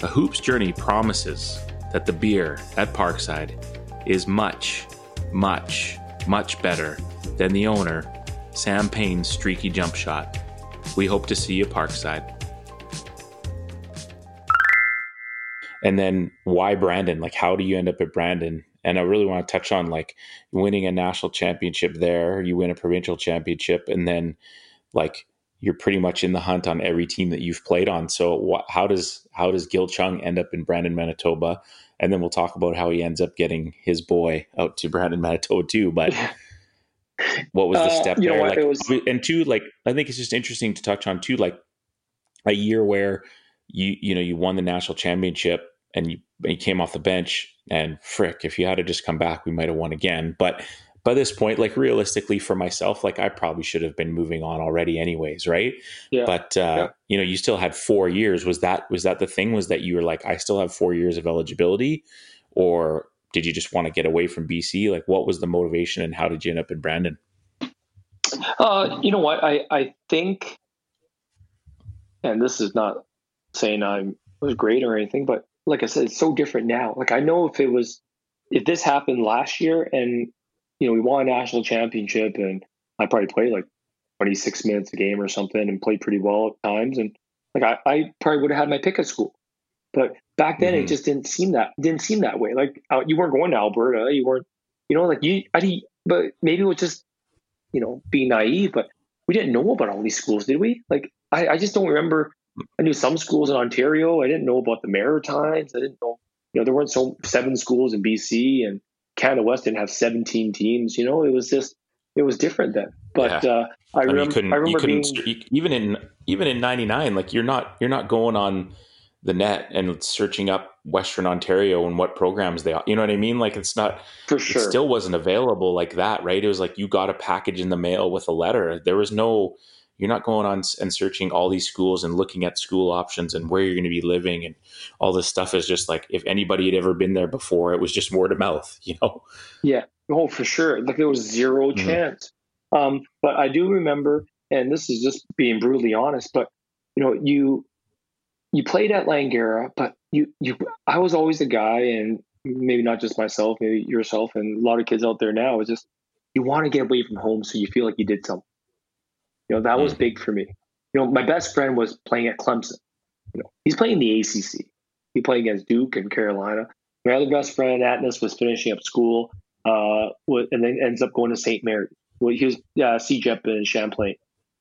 A Hoops Journey promises that the beer at Parkside is much, much, much better than the owner Sam Payne's streaky jump shot. We hope to see you Parkside. And then why Brandon? Like, how do you end up at Brandon? And I really want to touch on like winning a national championship there. You win a provincial championship, and then like you're pretty much in the hunt on every team that you've played on. So wh- how does how does Gil Cheung end up in Brandon, Manitoba? And then we'll talk about how he ends up getting his boy out to Brandon, Manitoba too. But what was the step uh, there? Like, it was... And two, like, I think it's just interesting to touch on too, like a year where you, you know, you won the national championship and you, you came off the bench and frick, if you had to just come back, we might've won again. But by this point, like realistically for myself, like I probably should have been moving on already anyways. Right. Yeah. But, uh, yeah. you know, you still had four years. Was that, was that the thing was that you were like, I still have four years of eligibility, or did you just want to get away from B C? Like, what was the motivation and how did you end up in Brandon? Uh, you know what? I, I think, and this is not saying I was great or anything, but like I said, it's so different now. Like, I know if it was, if this happened last year and, you know, we won a national championship and I probably played like twenty-six minutes a game or something and played pretty well at times. And like, I, I probably would have had my pick at school. But back then, mm-hmm. it just didn't seem that didn't seem that way. Like uh, you weren't going to Alberta, you weren't, you know, like you. I, but maybe it was just, you know, being naive. But we didn't know about all these schools, did we? Like I, I just don't remember. I knew some schools in Ontario. I didn't know about the Maritimes. I didn't know, you know, there weren't so seven schools in B C, and Canada West didn't have seventeen teams. You know, it was just it was different then. But yeah. uh, I, I, mean, rem- you couldn't, I remember you couldn't, being even in even in ninety-nine. Like you're not you're not going on the net and searching up Western Ontario and what programs they are, you know what I mean? Like it's not, for sure. It still wasn't available like that, right? It was like, you got a package in the mail with a letter. There was no, you're not going on and searching all these schools and looking at school options and where you're going to be living. And all this stuff is just like, if anybody had ever been there before, it was just word of mouth, you know? Yeah. Oh, for sure. Like there was zero mm-hmm. chance. Um, but I do remember, and this is just being brutally honest, but you know, you, You played at Langara, but you, you, I was always a guy, and maybe not just myself, maybe yourself and a lot of kids out there now, is just, you want to get away from home. So you feel like you did something, you know, that mm. was big for me. You know, my best friend was playing at Clemson. You know, he's playing the A C C. He played against Duke and Carolina. My other best friend, Atmos, was finishing up school uh, and then ends up going to Saint Mary's. Well, he was uh, C J E P in Champlain.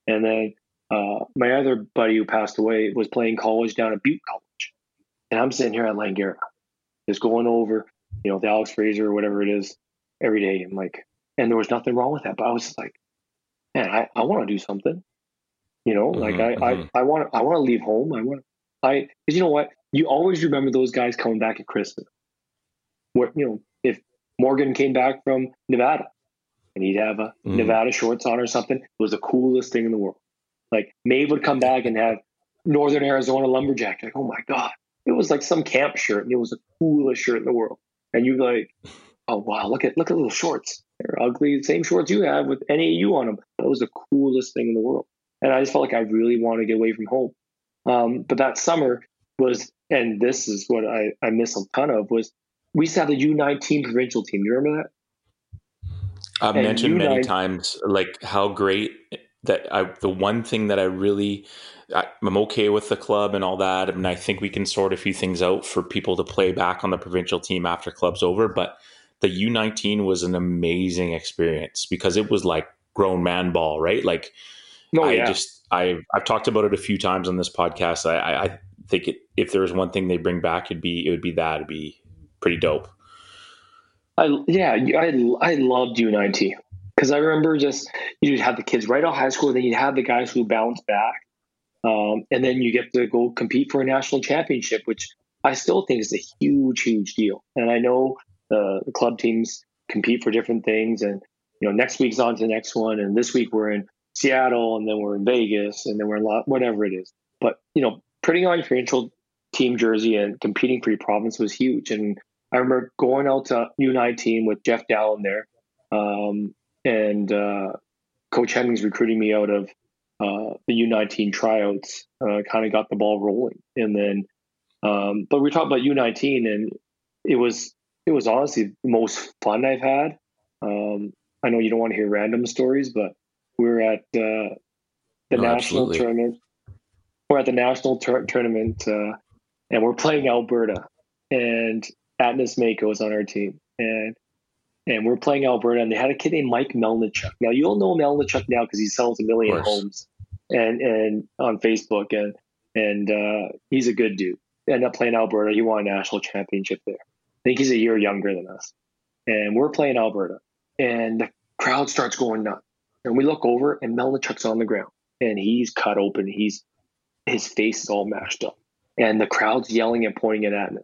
And then uh, my other buddy who passed away was playing college down at Butte College. And I'm sitting here at Langara, just going over, you know, the Alex Fraser or whatever it is every day. And like, and there was nothing wrong with that. But I was like, man, I, I want to do something. You know, mm-hmm, like I, mm-hmm. I, I want to I want to leave home. I want to, I, because you know what? You always remember those guys coming back at Christmas. Where, you know, if Morgan came back from Nevada and he'd have a mm. Nevada shorts on or something, it was the coolest thing in the world. Like, Maeve would come back and have Northern Arizona lumberjack. Like, oh my God. It was like some camp shirt, and it was the coolest shirt in the world. And you'd be like, oh wow, look at look at little shorts. They're ugly, same shorts you have with N A U on them. That was the coolest thing in the world. And I just felt like I really wanted to get away from home. Um, but that summer was, and this is what I, I miss a ton of, was we used to have the U nineteen provincial team. You remember that? I've and mentioned U nine- many times, like how great that I, the one thing that I really, I, I'm okay with the club and all that. I mean, I think we can sort a few things out for people to play back on the provincial team after club's over. But the U nineteen was an amazing experience because it was like grown man ball, right? Like, oh, I yeah. just, I've, I've talked about it a few times on this podcast. I, I, I think it, if there was one thing they bring back, it'd be, it would be that. It'd be pretty dope. I, yeah, I, I loved U nineteen. Because I remember just, you'd have the kids right out of high school, then you'd have the guys who bounce back. Um, and then you get to go compete for a national championship, which I still think is a huge, huge deal. And I know uh, the club teams compete for different things. And, you know, next week's on to the next one. And this week we're in Seattle, and then we're in Vegas, and then we're in La- whatever it is. But, you know, putting on your provincial team jersey and competing for your province was huge. And I remember going out to U nineteen with Jeff Dallin there. Um, And uh, Coach Hemmings recruiting me out of uh, the U nineteen tryouts, uh, kind of got the ball rolling. And then, um, but we talked about U nineteen, and it was it was honestly the most fun I've had. Um, I know you don't want to hear random stories, but we were at uh, the no, national absolutely. tournament. We're at the national tur- tournament, uh, and we're playing Alberta, and Atmos Mako is on our team, and. And we're playing Alberta, and they had a kid named Mike Melnichuk. Now, you'll know Melnichuk now because he sells a million homes and, and on Facebook, and and uh, he's a good dude. End up playing Alberta. He won a national championship there. I think he's a year younger than us. And we're playing Alberta, and the crowd starts going nuts. And we look over, and Melnichuk's on the ground, and he's cut open. He's his face is all mashed up. And the crowd's yelling and pointing at him.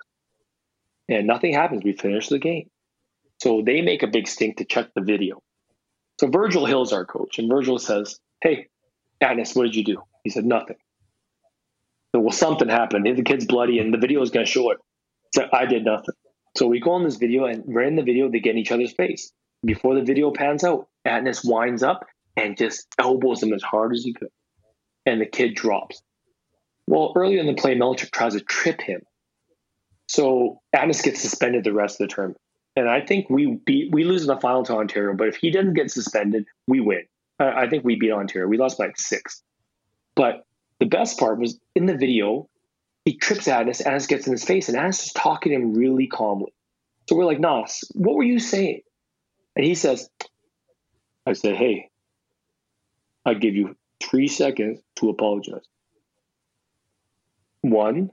And nothing happens. We finish the game. So they make a big stink to check the video. So Virgil Hill's our coach, and Virgil says, hey, Atmos, what did you do? He said, nothing. So, well, something happened. The kid's bloody, and the video is going to show it. So I did nothing. So we go on this video, and we're in the video, they get in each other's face. Before the video pans out, Atmos winds up and just elbows him as hard as he could. And the kid drops. Well, earlier in the play, Melchick tries to trip him. So Atmos gets suspended the rest of the tournament. And I think we beat, we lose in the final to Ontario, but if he doesn't get suspended, we win. I, I think we beat Ontario. We lost by like six. But the best part was in the video, he trips Atmos, Atmos gets in his face, and Atmos is talking to him really calmly. So we're like, Nas, what were you saying? And he says, I said, hey, I give you three seconds to apologize. One.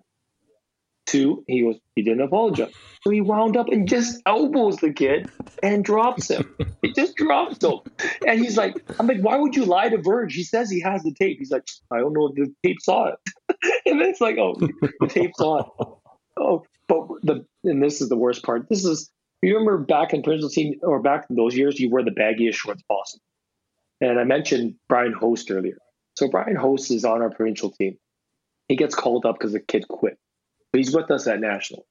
Two, he goes, he didn't apologize. So he wound up and just elbows the kid and drops him. He just drops him. And he's like, I'm like, why would you lie to Verge? He says he has the tape. He's like, I don't know if the tape saw it. And it's like, oh, the tape saw it. Oh, but the, and this is the worst part. This is, you remember back in provincial team or back in those years, you wear the baggiest shorts possible. And I mentioned Brian Host earlier. So Brian Host is on our provincial team. He gets called up because the kid quit. But he's with us at National.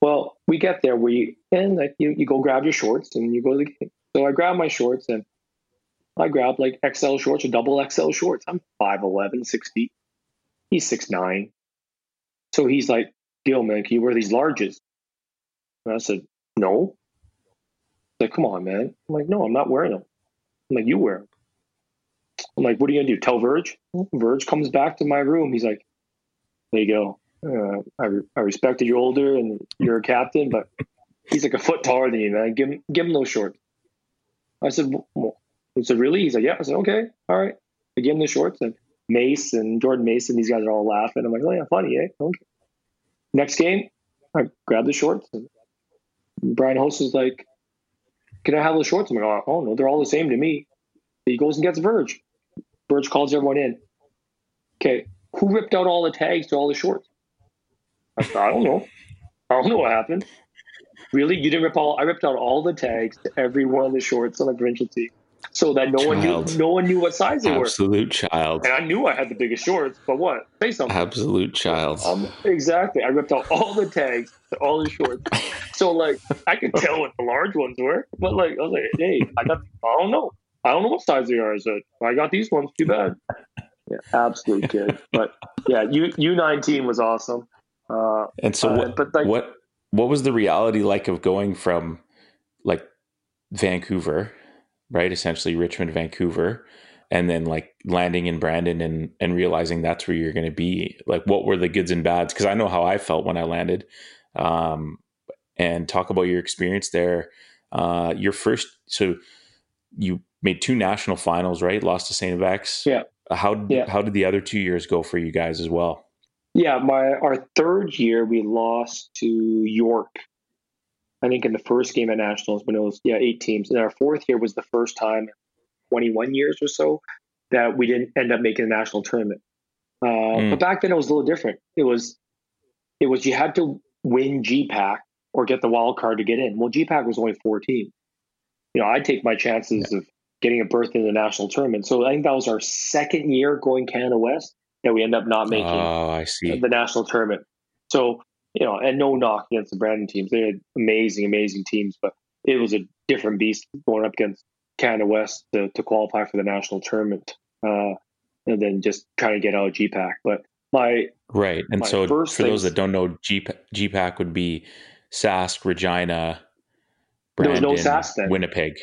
Well, we get there, we and like you, you go grab your shorts and you go to the game. So I grab my shorts and I grab like X L shorts or double X L shorts. I'm five eleven, six feet. He's six nine. So he's like, Gil, man, can you wear these larges? And I said, no. He's like, come on, man. I'm like, no, I'm not wearing them. I'm like, you wear them. I'm like, what are you going to do? Tell Verge? Verge comes back to my room. He's like, hey, Gil, uh, I, I respect that you're older and you're a captain, but he's like a foot taller than you, man. Give him, give him those shorts. I said, well, I said, really? He's like, yeah. I said, okay, all right. I gave him the shorts, and Mace and Jordan Mason, these guys are all laughing. I'm like, oh yeah, funny, eh? Okay. Next game, I grabbed the shorts, and Brian Host is like, can I have those shorts? I'm like, oh no, they're all the same to me. He goes and gets Verge. Verge calls everyone in. Okay, who ripped out all the tags to all the shorts? I said, I don't know. I don't know what happened. Really? You didn't rip all? I ripped out all the tags to every one of the shorts on the provincial team, so that no child. one knew. No one knew what size they Absolute were. Absolute child. And I knew I had the biggest shorts, but what? Say something. Absolute child. Um, exactly. I ripped out all the tags to all the shorts. So like, I could tell what the large ones were, but like, I was like, hey, I got. I don't know. I don't know what size they are. So I got these ones. Too bad. Yeah, absolute kid. But yeah, U U nineteen was awesome. Uh, and so, what, uh, but like, what what was the reality like of going from like Vancouver, right? Essentially Richmond, Vancouver, and then like landing in Brandon and and realizing that's where you're going to be. Like, what were the goods and bads? Because I know how I felt when I landed. Um, and talk about your experience there. Uh, your first, so you made two national finals, right? Lost to Saint Vex. Yeah. How yeah. how did the other two years go for you guys as well? Yeah, my our third year we lost to York, I think, in the first game at Nationals, when it was yeah eight teams. And our fourth year was the first time in twenty-one years or so that we didn't end up making a national tournament. Uh, mm. But back then it was a little different. It was it was you had to win G PAC or get the wild card to get in. Well, G PAC was only four teams. You know, I take my chances yeah. of getting a berth in the national tournament. So I think that was our second year going Canada West that we end up not making oh, I see. the national tournament. So, you know, and no knock against the Brandon teams. They had amazing, amazing teams, but it was a different beast going up against Canada West to, to qualify for the national tournament uh, and then just trying to get out of G PAC. But my Right. And my so for things, those that don't know, G PAC would be Sask, Regina, Brandon, there was no Sask then. Winnipeg.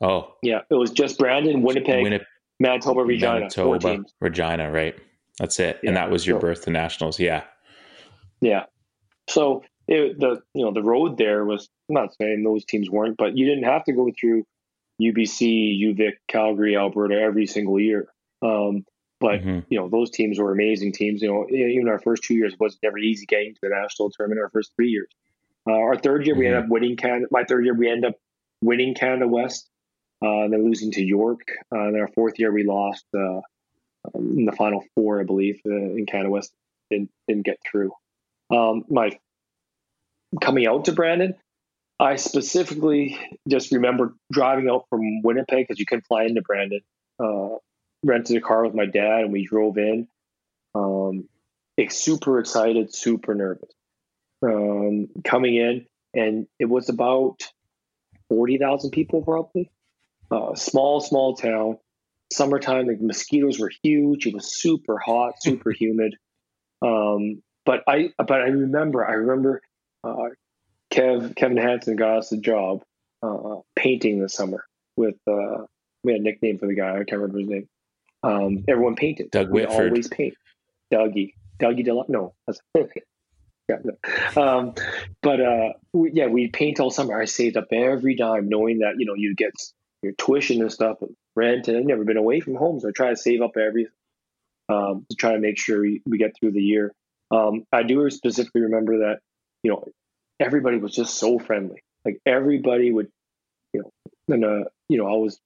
Oh yeah, it was just Brandon, Winnipeg, Winnip- Manitoba, Regina, Manitoba, Regina, right? That's it, yeah. And that was your so, birth to nationals, yeah, yeah. So it, the you know the road there was, I'm not saying those teams weren't, but you didn't have to go through U B C, UVic, Calgary, Alberta every single year. Um, but mm-hmm. you know those teams were amazing teams. You know, even our first two years was never easy getting to the national tournament. Our first three years, uh, our third year mm-hmm. we ended up winning Canada. My third year we ended up winning Canada West. Uh, then losing to York. Uh, then our fourth year, we lost uh, in the final four, I believe, uh, in Canada West. Didn't, didn't get through. Um, my coming out to Brandon, I specifically just remember driving out from Winnipeg because you couldn't fly into Brandon. Uh, rented a car with my dad, and we drove in. Um, super excited, super nervous. Um, coming in, and it was about forty thousand people probably. Uh, small, small town. Summertime, the mosquitoes were huge. It was super hot, super humid. Um, but I, but I remember, I remember uh, Kev, Kevin Hansen got us a job uh, painting this summer. With uh, we had a nickname for the guy. I can't remember his name. Um, everyone painted. Doug we Whitford. Always paint. Dougie. Dougie Del. No. Yeah, no. Um, but uh, we, yeah, we paint all summer. I saved up every dime, knowing that you know you get. Your tuition and stuff, rent, and I've never been away from home, so I try to save up everything um, to try to make sure we, we get through the year. Um, I do specifically remember that, you know, everybody was just so friendly. Like everybody would, you know, and uh, you know, I was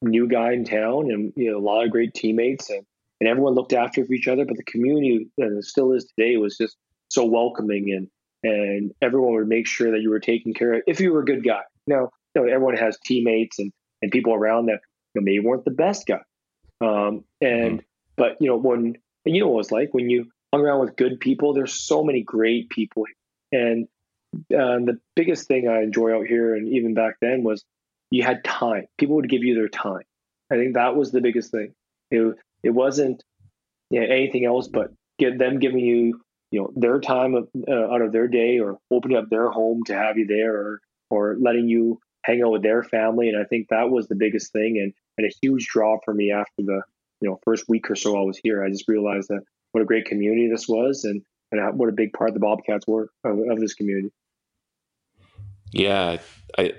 new guy in town, and you know, a lot of great teammates, and, and everyone looked after for each other. But the community, and it still is today, was just so welcoming, and and everyone would make sure that you were taken care of if you were a good guy. Now. You know, everyone has teammates and, and people around that you know, maybe weren't the best guy. Um, and, mm-hmm. but you know, when, and you know, what it's like when you hung around with good people, there's so many great people. And, uh, the biggest thing I enjoy out here. And even back then was you had time, people would give you their time. I think that was the biggest thing. It, it wasn't you know, anything else, but get them giving you, you know, their time of, uh, out of their day or opening up their home to have you there or, or letting you, hang out with their family. And I think that was the biggest thing and, and a huge draw for me after the you know first week or so I was here. I just realized that what a great community this was, and, and what a big part the Bobcats were of, of this community. Yeah, I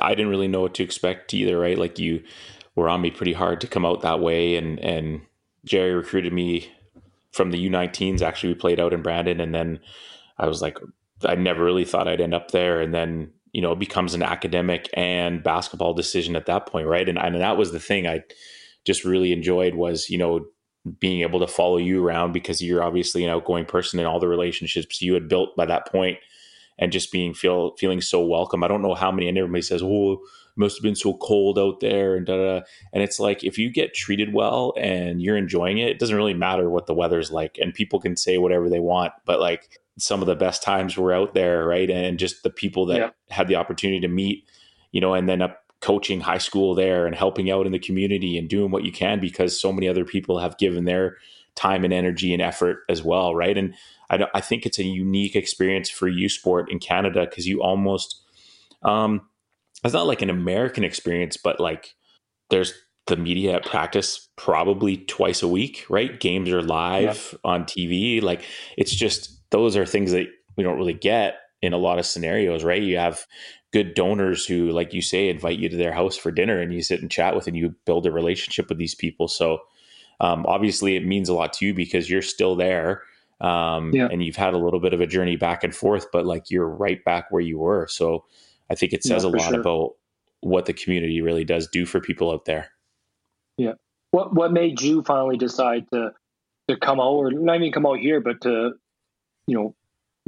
I didn't really know what to expect either, right? Like, you were on me pretty hard to come out that way, and and Jerry recruited me from the U nineteens. Actually, we played out in Brandon, and then I was like, I never really thought I'd end up there. And then, you know, it becomes an academic and basketball decision at that point, right? And and that was the thing I just really enjoyed was, you know, being able to follow you around, because you're obviously an outgoing person and all the relationships you had built by that point, and just being feel feeling so welcome. I don't know how many, and everybody says, oh, it must have been so cold out there, and da, da, da. And it's like, if you get treated well and you're enjoying it, it doesn't really matter what the weather's like, and people can say whatever they want, but like, some of the best times were out there, right? And just the people that yeah. had the opportunity to meet, you know, and then up coaching high school there and helping out in the community and doing what you can, because so many other people have given their time and energy and effort as well, right? And I, don't, I think it's a unique experience for U Sport in Canada, because you almost, um, it's not like an American experience, but like there's the media at practice probably twice a week, right? Games are live yeah. on T V. Like, it's just, those are things that we don't really get in a lot of scenarios, right? You have good donors who, like you say, invite you to their house for dinner, and you sit and chat with, and you build a relationship with these people. So um, obviously it means a lot to you, because you're still there um, yeah. and you've had a little bit of a journey back and forth, but like, you're right back where you were. So I think it says yeah, a lot sure. about what the community really does do for people out there. Yeah. What, what made you finally decide to, to come out, or not even come out here, but to, you know,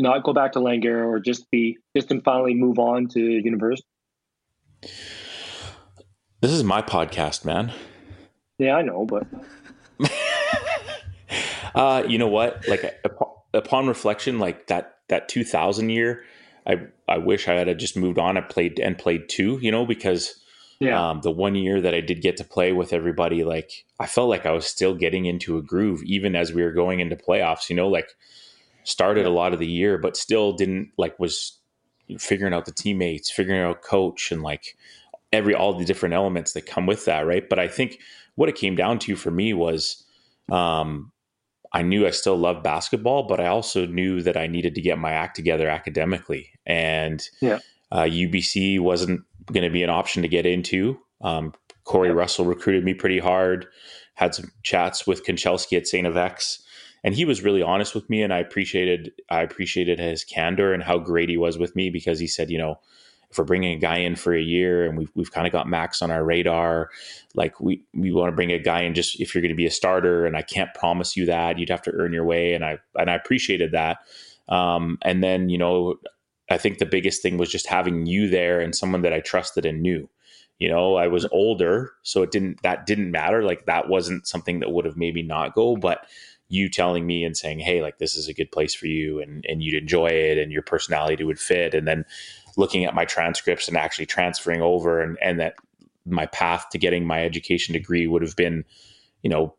not go back to Langara, or just be, just and finally move on to university? This is my podcast, man. Yeah, I know, but. uh, you know what? Like, upon reflection, like that, that two thousand year, I, I wish I had just moved on. I played and played two, you know, because yeah. um, the one year that I did get to play with everybody, like, I felt like I was still getting into a groove, even as we were going into playoffs, you know, like, started a lot of the year, but still didn't like, was figuring out the teammates, figuring out coach, and like every, all the different elements that come with that. Right. But I think what it came down to for me was, um, I knew I still loved basketball, but I also knew that I needed to get my act together academically, and yeah. uh, U B C wasn't going to be an option to get into. Um, Corey yeah. Russell recruited me pretty hard, had some chats with Konchelski at Saint X. And he was really honest with me, and I appreciated I appreciated his candor and how great he was with me, because he said, you know, if we're bringing a guy in for a year and we've, we've kind of got Max on our radar, like we, we want to bring a guy in just if you're going to be a starter, and I can't promise you that, you'd have to earn your way. And I, and I appreciated that. Um, and then, you know, I think the biggest thing was just having you there and someone that I trusted and knew. You know, I was older, so it didn't, that didn't matter. Like, that wasn't something that would have maybe not go, but you telling me and saying, hey, like, this is a good place for you, and, and you'd enjoy it, and your personality would fit. And then looking at my transcripts and actually transferring over, and, and that my path to getting my education degree would have been, you know,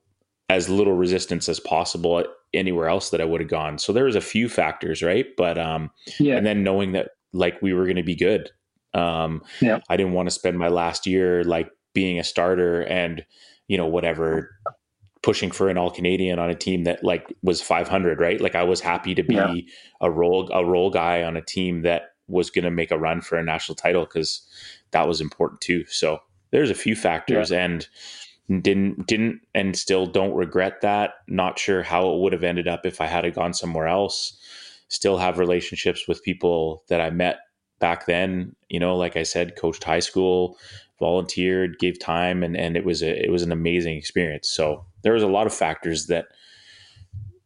as little resistance as possible anywhere else that I would have gone. So there was a few factors, right? But, um, yeah. and then knowing that like we were going to be good. Um, yeah. I didn't want to spend my last year, like being a starter and, you know, whatever, pushing for an all Canadian on a team that like was five hundred, right? Like I was happy to be yeah. a role, a role guy on a team that was going to make a run for a national title, because that was important too. So there's a few factors yeah. and didn't, didn't, and still don't regret that. Not sure how it would have ended up if I had gone somewhere else. Still have relationships with people that I met back then, you know, like I said, coached high school, volunteered, gave time, and, and it was a, it was an amazing experience. So there was a lot of factors that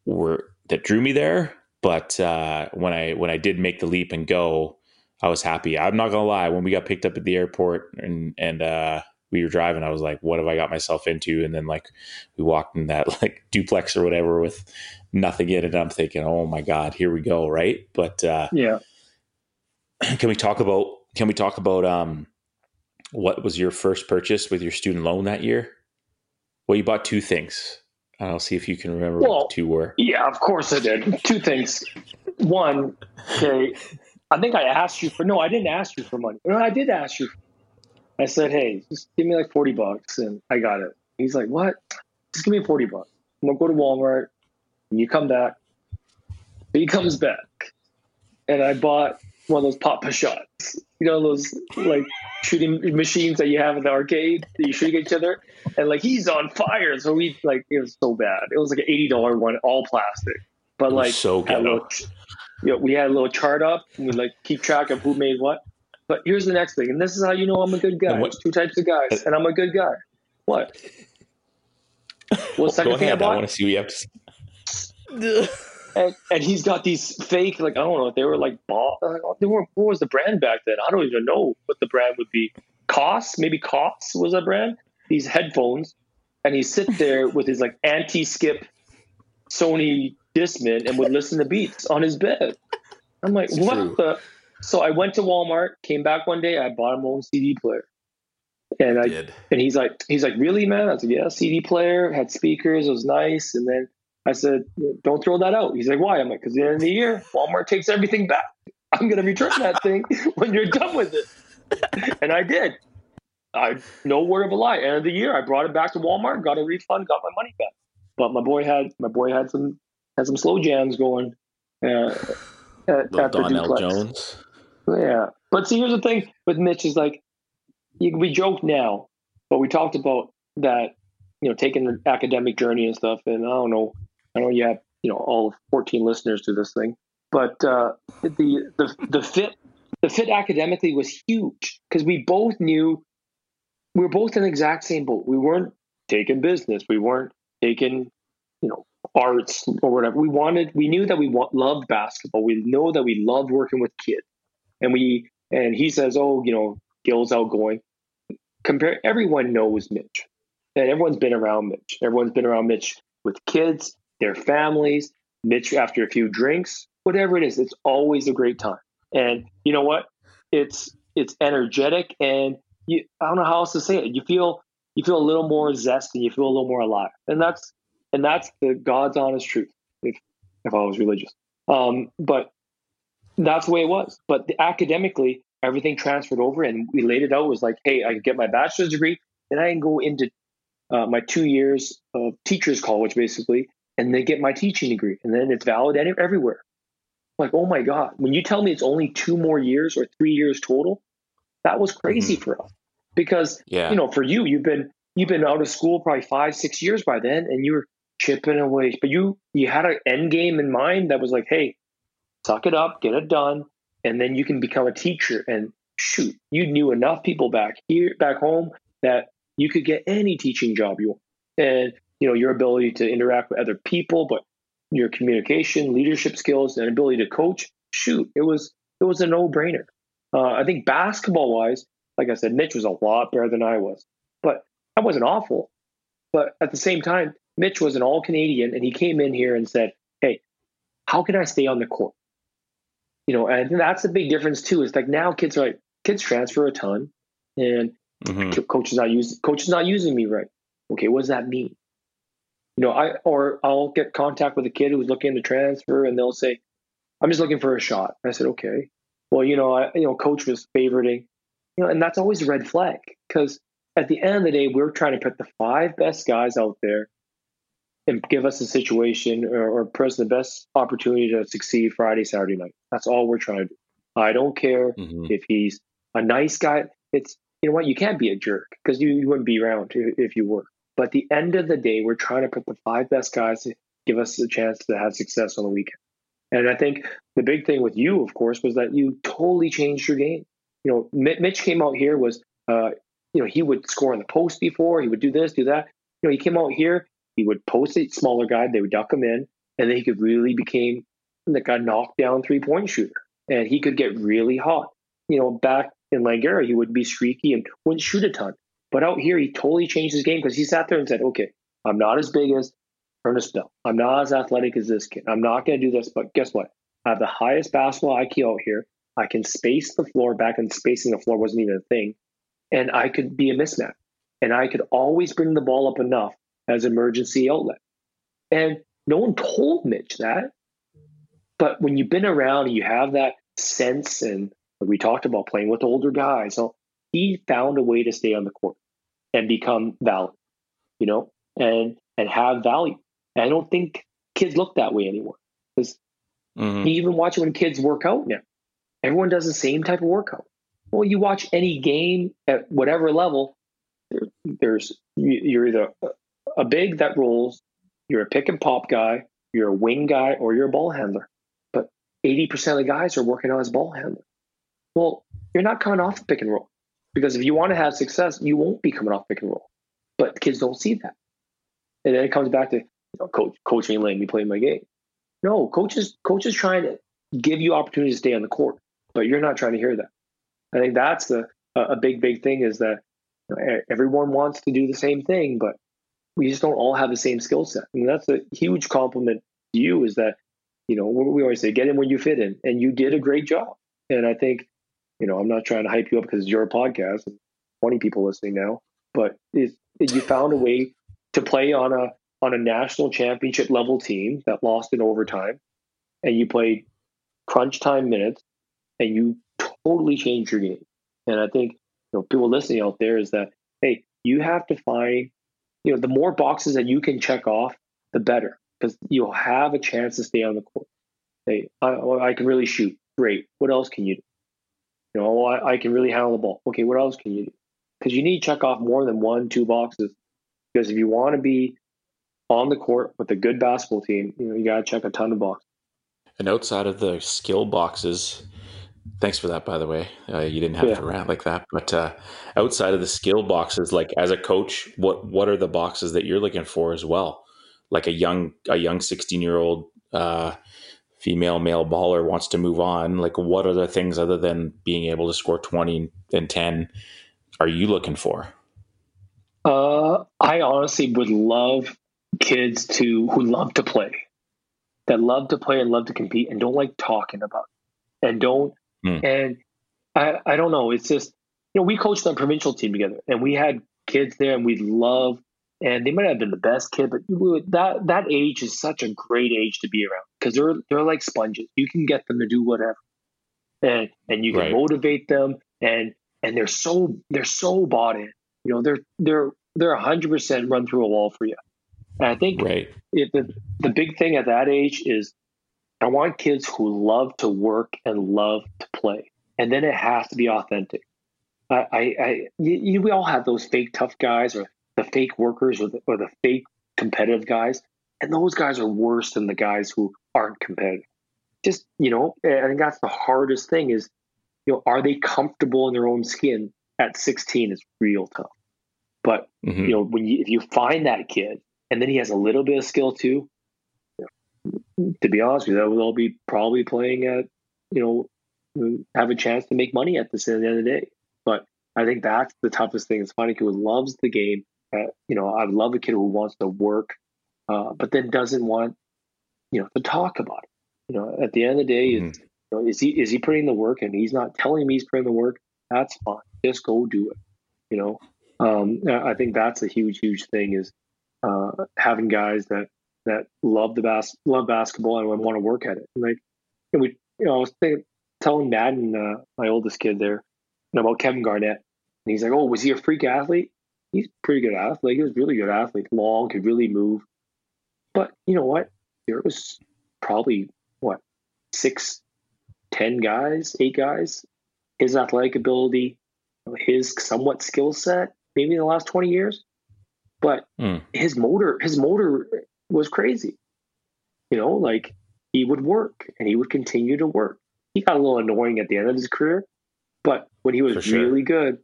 were, that drew me there. But uh, when I, when I did make the leap and go, I was happy. I'm not gonna lie. When we got picked up at the airport and, and uh, we were driving, I was like, what have I got myself into? And then like we walked in that like duplex or whatever with nothing in it. I'm thinking, oh my God, here we go. Right. But uh, yeah. Can we talk about, can we talk about um, what was your first purchase with your student loan that year? Well, you bought two things. I'll see if you can remember well, what the two were. Yeah, of course I did. Two things. One, okay, I think I asked you for, no, I didn't ask you for money. No, I did ask you. I said, hey, just give me like forty bucks, and I got it. He's like, what? Just give me forty bucks. I'm going to go to Walmart, and you come back. He comes back, and I bought one of those pop shots. You know, those like shooting machines that you have in the arcade that you shoot at each other. And like, he's on fire. So we like, it was so bad. It was like an eighty dollar one, all plastic. But it like, so good. Little, you know, we had a little chart up and we like keep track of who made what. But here's the next thing. And this is how you know I'm a good guy. What, two types of guys. And I'm a good guy. What? What's well, second go thing ahead. I, I want to see what you have to say. And, and he's got these fake, like, I don't know, they were like, ball, they were, what was the brand back then? I don't even know what the brand would be. Koss, maybe Koss was a brand. These headphones. And he'd sit there with his like anti-skip Sony Discman and would listen to beats on his bed. I'm like, it's what true. the? So I went to Walmart, came back one day, I bought him my own C D player. And I Did. and he's like, he's like, really, man? I said, yeah, C D player, had speakers, it was nice. And then I said, don't throw that out. He's like, why? I'm like, because at the end of the year, Walmart takes everything back. I'm going to return that thing when you're done with it. And I did. I no word of a lie. End of the year, I brought it back to Walmart, got a refund, got my money back. But my boy had my boy had some had some slow jams going. Uh, at, Little Donnell Jones. Yeah. But see, here's the thing with Mitch is like, we joke now, but we talked about that, you know, taking the academic journey and stuff. And I don't know. I know you have, you know, all fourteen listeners to this thing, but uh, the the the fit the fit academically was huge because we both knew we were both in the exact same boat. We weren't taking business, we weren't taking, you know, arts or whatever. We wanted, we knew that we want, loved basketball. We know that we loved working with kids, and we and he says, oh, you know, Gil's outgoing. Compare everyone knows Mitch, and everyone's been around Mitch. Everyone's been around Mitch with kids, their families, Mitch after a few drinks, whatever it is, it's always a great time. And you know what? It's it's energetic, and you, I don't know how else to say it. You feel you feel a little more zest, and you feel a little more alive. And that's and that's the God's honest truth. If if I was religious, um, but that's the way it was. But the, academically, everything transferred over, and we laid it out. It was like, hey, I can get my bachelor's degree, and I can go into uh, my two years of teachers' college, basically. And they get my teaching degree, and then it's valid everywhere. I'm like, oh my God, when you tell me it's only two more years or three years total, that was crazy mm-hmm. for us because, yeah. you know, for you, you've been, you've been out of school probably five, six years by then, and you were chipping away, but you, you had an end game in mind that was like, hey, suck it up, get it done. And then you can become a teacher, and shoot, you knew enough people back here, back home that you could get any teaching job you want. And, you know, your ability to interact with other people, but your communication, leadership skills, and ability to coach, shoot, it was it was a no-brainer. Uh, I think basketball-wise, like I said, Mitch was a lot better than I was. But I wasn't awful. But at the same time, Mitch was an all-Canadian, and he came in here and said, hey, how can I stay on the court? You know, and that's a big difference, too. It's like now kids are like, kids transfer a ton, and mm-hmm. coach is not using, coach is not using me right. Okay, what does that mean? You know, I or I'll get contact with a kid who's looking to transfer, and they'll say, "I'm just looking for a shot." I said, "Okay, well, you know, I, you know, coach was favoriting, you know," and that's always a red flag because at the end of the day, we're trying to put the five best guys out there and give us a situation or, or present the best opportunity to succeed Friday, Saturday night. That's all we're trying to do. I don't care mm-hmm. if he's a nice guy. It's you know what, you can't be a jerk because you, you wouldn't be around if, if you were. But at the end of the day, we're trying to put the five best guys to give us a chance to have success on the weekend. And I think the big thing with you, of course, was that you totally changed your game. You know, Mitch came out here was, uh, you know, he would score on the post before. He would do this, do that. You know, he came out here, he would post a smaller guy. They would duck him in. And then he could really became like a knockdown three-point shooter. And he could get really hot. You know, back in Langara, he would be streaky and wouldn't shoot a ton. But out here, he totally changed his game because he sat there and said, okay, I'm not as big as Ernest Bell. I'm not as athletic as this kid. I'm not going to do this, but guess what? I have the highest basketball I Q out here. I can space the floor. Back and spacing the floor wasn't even a thing. And I could be a mismatch. And I could always bring the ball up enough as emergency outlet. And no one told Mitch that. But when you've been around and you have that sense, and we talked about playing with older guys, so he found a way to stay on the court and become valid, you know, and and have value. And I don't think kids look that way anymore. Because mm-hmm. you even watch it when kids work out now. Everyone does the same type of workout. Well, you watch any game at whatever level, there, there's you're either a big that rolls, you're a pick and pop guy, you're a wing guy, or you're a ball handler. But eighty percent of the guys are working out as ball handler. Well, you're not coming off the pick and roll, because if you want to have success, you won't be coming off pick and roll. But kids don't see that. And then it comes back to, you know, coach, coach ain't letting me play my game. No, coaches, coaches trying to give you opportunities to stay on the court, but you're not trying to hear that. I think that's the a big, big thing is that everyone wants to do the same thing, but we just don't all have the same skill set. And that's a huge compliment to you, is that, you know, we always say, get in where you fit in, and you did a great job. And I think, you know, I'm not trying to hype you up because it's your podcast, and twenty people listening now, but it, you found a way to play on a on a national championship level team that lost in overtime, and you played crunch time minutes, and you totally changed your game. And I think, you know, people listening out there is that, hey, you have to find, you know, the more boxes that you can check off, the better, because you'll have a chance to stay on the court. Hey, I, I can really shoot. Great. What else can you do? You know, I, I can really handle the ball. Okay, what else can you do? Because you need to check off more than one, two boxes. Because if you want to be on the court with a good basketball team, you know, you got to check a ton of boxes. And outside of the skill boxes, thanks for that, by the way. Uh, you didn't have yeah. to rant like that. But uh, outside of the skill boxes, like as a coach, what what are the boxes that you're looking for as well? Like a young a young sixteen-year-old uh, female male baller wants to move on. Like, what are the things other than being able to score twenty and ten are you looking for? Uh, I honestly would love kids to who love to play, that love to play and love to compete and don't like talking about it, and don't. Mm. And I, I don't know. It's just, you know, we coached on a provincial team together, and we had kids there, and we love, and they might have been the best kid, but that that age is such a great age to be around, because they're they're like sponges. You can get them to do whatever, and and you can right. motivate them, and and they're so they're so bought in. You know, they're they're they're a hundred percent run through a wall for you. And I think right. if the, the big thing at that age is, I want kids who love to work and love to play, and then it has to be authentic. I, I, I you, we all have those fake tough guys, or the fake workers, or the, or the fake competitive guys, and those guys are worse than the guys who aren't competitive. Just, you know, I think that's the hardest thing is, you know, are they comfortable in their own skin? At sixteen is real tough, but mm-hmm. you know, when you, if you find that kid, and then he has a little bit of skill too. You know, to be honest with you, they'll be probably playing at, you know, have a chance to make money at this at the end of the day. But I think that's the toughest thing: is finding a kid who loves the game. Uh, you know, I love a kid who wants to work, uh, but then doesn't want, you know, to talk about it. You know, at the end of the day, mm-hmm. is, you know, is he is he putting the work, and he's not telling me he's putting the work. That's fine. Just go do it. You know, um, I think that's a huge, huge thing is uh, having guys that, that love the bas- love basketball and want to work at it. And like, and we, you know, I was thinking, telling Madden, uh, my oldest kid there, about Kevin Garnett. And he's like, oh, was he a freak athlete? He's a pretty good athlete. He was a really good athlete. Long, could really move. But you know what? There was probably, what, six, ten guys, eight guys. His athletic ability, his somewhat skill set, maybe in the last twenty years, but mm. his motor, his motor was crazy. You know, like he would work and he would continue to work. He got a little annoying at the end of his career, but when he was sure. really good,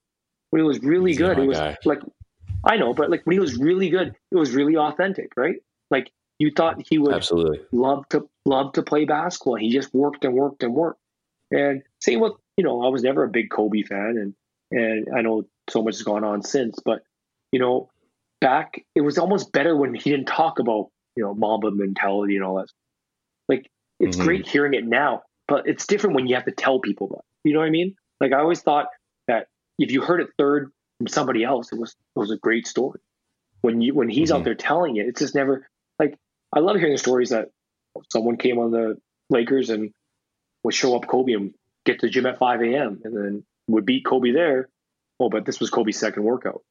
when he was really He's good, it was guy. like, I know, but like when he was really good, it was really authentic, right? Like you thought he would Absolutely. love to love to play basketball. He just worked and worked and worked. And same with, you know, I was never a big Kobe fan, and And I know so much has gone on since, but, you know, back, it was almost better when he didn't talk about, you know, Mamba mentality and all that. Like, it's mm-hmm. great hearing it now, but it's different when you have to tell people about it. You know what I mean? Like, I always thought that if you heard it third from somebody else, it was it was a great story. When you when he's mm-hmm. out there telling it, it's just never, like, I love hearing the stories that someone came on the Lakers and would show up Kobe and get to the gym at five a.m. and then would beat Kobe there. Oh, but this was Kobe's second workout.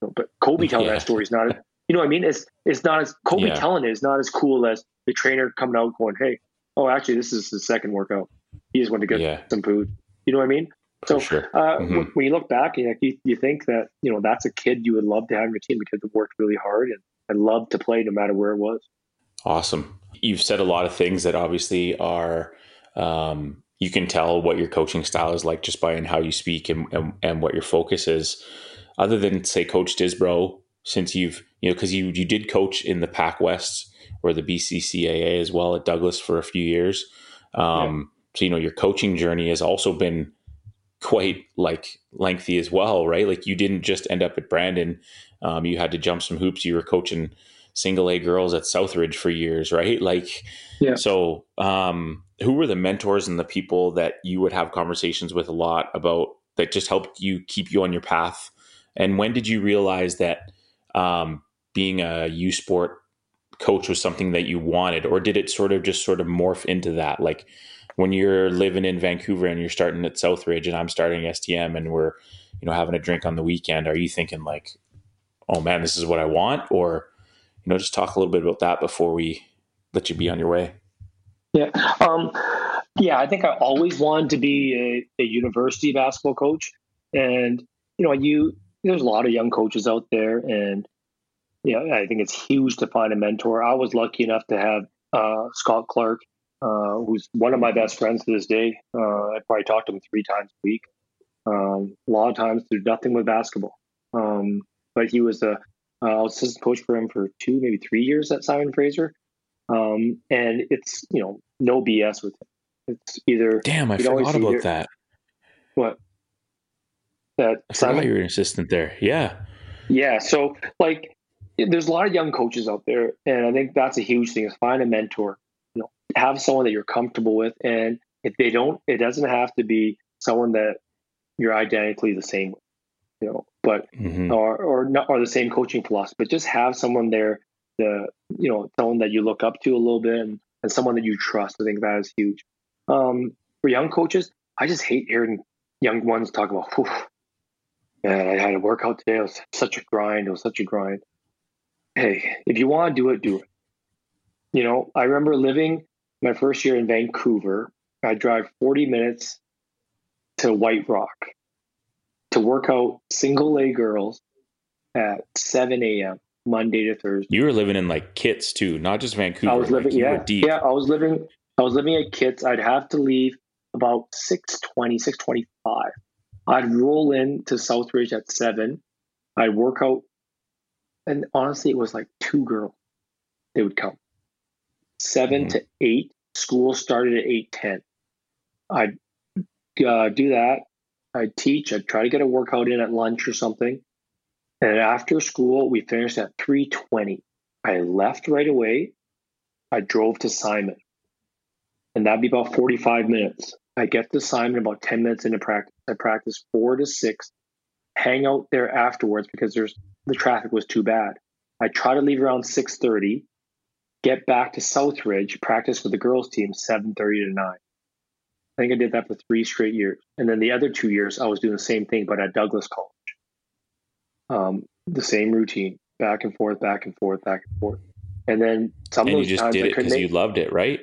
But Kobe telling yeah. that story is not, you know what I mean? It's, it's not as Kobe yeah. telling it is not as cool as, the trainer coming out going, hey, oh, actually, this is his second workout. He just went to get yeah. some food. You know what I mean? For so sure. uh, mm-hmm. when, when you look back, you, you you think that, you know, that's a kid you would love to have on your team because they worked really hard and, and loved to play no matter where it was. Awesome. You've said a lot of things that obviously are, um, you can tell what your coaching style is like just by in how you speak and, and, and what your focus is. Other than, say, Coach Disbrow, since you've, you know, because you, you did coach in the Pac West or the B C C A A as well at Douglas for a few years. Um, yeah. So, you know, your coaching journey has also been quite like lengthy as well, right? Like you didn't just end up at Brandon. Um, you had to jump some hoops. You were coaching single A girls at Southridge for years, right? Like, yeah. so um, who were the mentors and the people that you would have conversations with a lot about that just helped you keep you on your path? And when did you realize that um, being a U Sport coach was something that you wanted, or did it sort of just sort of morph into that? Like when you're living in Vancouver and you're starting at Southridge and I'm starting S T M and we're, you know, having a drink on the weekend, are you thinking like, oh man, this is what I want? Or, you know, just talk a little bit about that before we let you be on your way. Yeah. Um, yeah, I think I always wanted to be a, a university basketball coach. And, you know, you there's a lot of young coaches out there. And, yeah, I think it's huge to find a mentor. I was lucky enough to have uh, Scott Clark, uh, who's one of my best friends to this day. Uh, I probably talked to him three times a week. Um, a lot of times through nothing with basketball. Um, but he was a Uh, I was assistant coach for him for two, maybe three years at Simon Fraser. Um, and it's, you know, no B S with him. It's either... Damn, I forgot about either, that. What? That I Simon? Forgot you were an assistant there. Yeah. Yeah. So, like, there's a lot of young coaches out there. And I think that's a huge thing is find a mentor. You know, have someone that you're comfortable with. And if they don't, it doesn't have to be someone that you're identically the same with. You know, but mm-hmm. or or not or the same coaching philosophy, but just have someone there, the you know, someone that you look up to a little bit, and, and someone that you trust. I think that is huge. Um, for young coaches, I just hate hearing young ones talk about, whew, man, I had a workout today. It was such a grind. It was such a grind. Hey, if you want to do it, do it. You know, I remember living my first year in Vancouver. I drive forty minutes to White Rock to work out single A girls at seven a.m. Monday to Thursday. You were living in like Kitts too, not just Vancouver. I was living, like yeah, yeah. I was living, I was living at Kitts. I'd have to leave about six twenty, six twenty-five. I'd roll in to Southridge at seven. I'd work out, and honestly, it was like two girls. They would come seven mm-hmm. to eight. School started at eight ten. I'd uh, do that. I'd teach, I'd try to get a workout in at lunch or something. And after school, we finished at three twenty. I left right away. I drove to Simon. And that'd be about forty-five minutes. I get to Simon about ten minutes into practice. I practice four to six, hang out there afterwards because there's the traffic was too bad. I try to leave around six thirty, get back to Southridge, practice with the girls team seven thirty to nine. I think I did that for three straight years. And then the other two years, I was doing the same thing, but at Douglas College. Um, the same routine, back and forth, back and forth, back and forth. And then some and of those you just times did it because you loved it, right?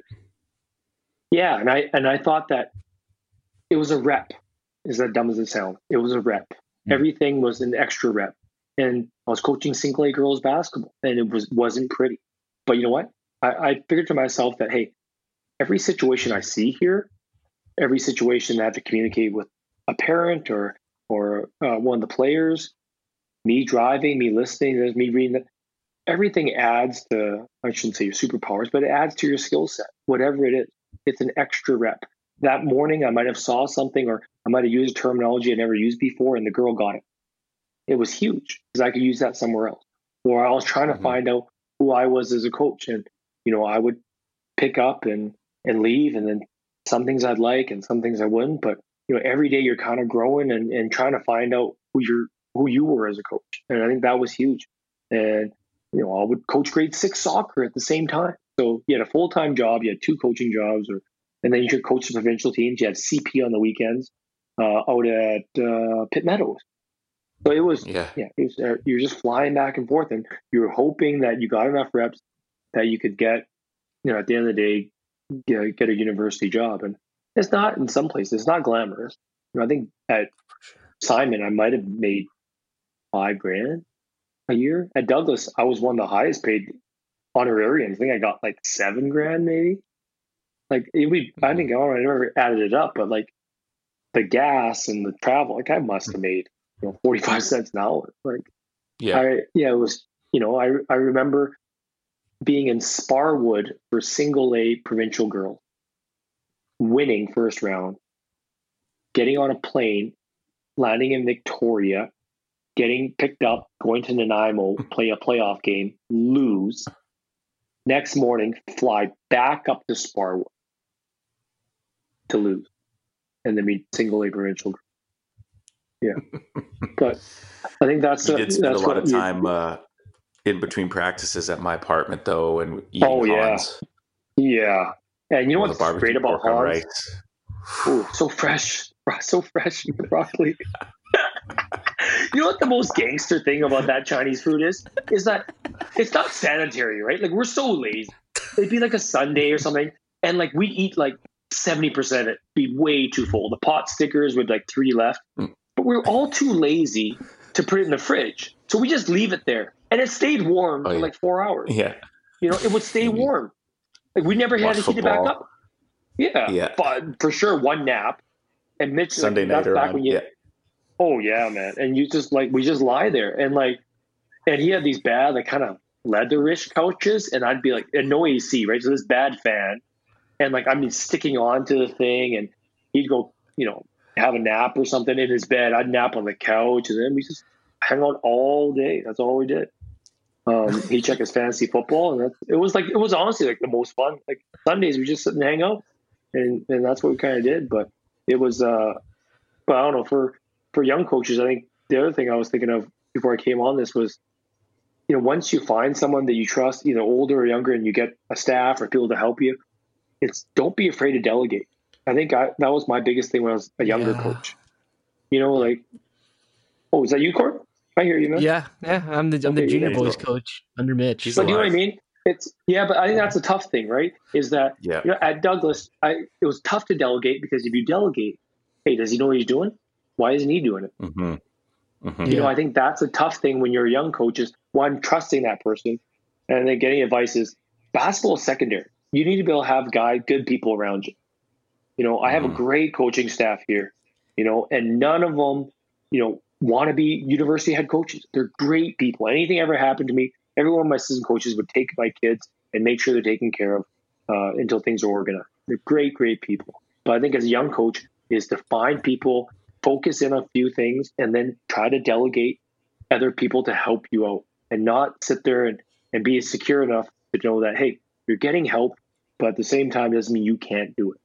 Yeah. And I, and I thought that it was a rep, is that dumb as it sounds. It was a rep. Mm. Everything was an extra rep. And I was coaching single A girls basketball and it was, wasn't pretty, but you know what? I, I figured to myself that, hey, every situation I see here, every situation I have to communicate with a parent or or uh, one of the players, me driving, me listening, there's me reading, the, everything adds to, I shouldn't say your superpowers, but it adds to your skill set, whatever it is. It's an extra rep. That morning I might have saw something or I might have used terminology I never used before and the girl got it. It was huge because I could use that somewhere else. Or I was trying to mm-hmm. find out who I was as a coach and, you know, I would pick up and, and leave and then some things I'd like and some things I wouldn't, but you know, every day you're kind of growing and, and trying to find out who you're, who you were as a coach. And I think that was huge. And, you know, I would coach grade six soccer at the same time. So you had a full-time job, you had two coaching jobs, or, and then you could coach the provincial teams. You had C P on the weekends, uh, out at, uh, Pitt Meadows. So it was, yeah, yeah it was, uh, you're just flying back and forth and you were hoping that you got enough reps that you could get you know, at the end of the day, get, get a university job. And it's not, in some places, it's not glamorous. You know, I think at Simon, I might have made five grand a year. At Douglas, I was one of the highest paid honorarians. I think I got like seven grand, maybe. Like it would, I think I never added it up, but like the gas and the travel, like I must have made, you know, forty-five cents an hour. Like, yeah, I, yeah, it was. You know, I I remember being in Sparwood for single A provincial girls, winning first round, getting on a plane, landing in Victoria, getting picked up, going to Nanaimo, play a playoff game, lose. Next morning, fly back up to Sparwood to lose, and then meet single A provincial girls. Yeah, but I think that's you a, did spend that's a lot of time. Uh... in between practices at my apartment, though, and eating oh, yeah. Hans. Yeah. And you know what's great about Hans? Ooh, so fresh. So fresh broccoli. You know what the most gangster thing about that Chinese food is? Is that it's not sanitary, right? Like, we're so lazy. It'd be like a Sunday or something, and, like, we'd eat, like, seventy percent of it. Be way too full. The pot stickers with, like, three left. Mm. But we're all too lazy to put it in the fridge. So we just leave it there. And it stayed warm oh, for yeah. like four hours. Yeah. You know, it would stay warm. Like, we never Watch had to football. heat it back up. Yeah. Yeah. But for sure, one nap. And Mitch, Sunday like, night that's around. Back when you, yeah. Oh, yeah, man. And you just, like, we just lie there. And, like, and he had these bad, like, kind of leatherish couches. And I'd be, like, and no A C, right? So this bad fan. And, like, I'd be sticking on to the thing. And he'd go, you know, have a nap or something in his bed. I'd nap on the couch. And then we just hang out all day. That's all we did. Um, he checked his fantasy football, and that, it was like it was honestly like the most fun. Like Sundays, we just sit and hang out, and, and that's what we kind of did. But it was, uh, but I don't know for for young coaches. I think the other thing I was thinking of before I came on this was, you know, once you find someone that you trust, either older or younger, and you get a staff or people to help you, it's don't be afraid to delegate. I think I, that was my biggest thing when I was a younger yeah. coach. You know, like, oh, is that you, Corb? I hear you, man. Yeah, yeah. I'm the I'm okay, the junior yeah, boys coach under Mitch. But alive. You know what I mean? It's yeah, but I think that's a tough thing, right? Is that yeah. you know, at Douglas, I it was tough to delegate because if you delegate, hey, does he know what he's doing? Why isn't he doing it? Mm-hmm. Mm-hmm. You yeah. know, I think that's a tough thing when you're a young coach is one, trusting that person, and then getting advice is basketball is secondary. You need to be able to have guy good people around you. You know, I have mm. a great coaching staff here, you know, and none of them, you know, want to be university head coaches. They're great people. Anything ever happened to me, every one of my assistant coaches would take my kids and make sure they're taken care of uh, until things are organized. They're great, great people. But I think as a young coach is to find people, focus in on a few things, and then try to delegate other people to help you out and not sit there and, and be secure enough to know that, hey, you're getting help, but at the same time, it doesn't mean you can't do it.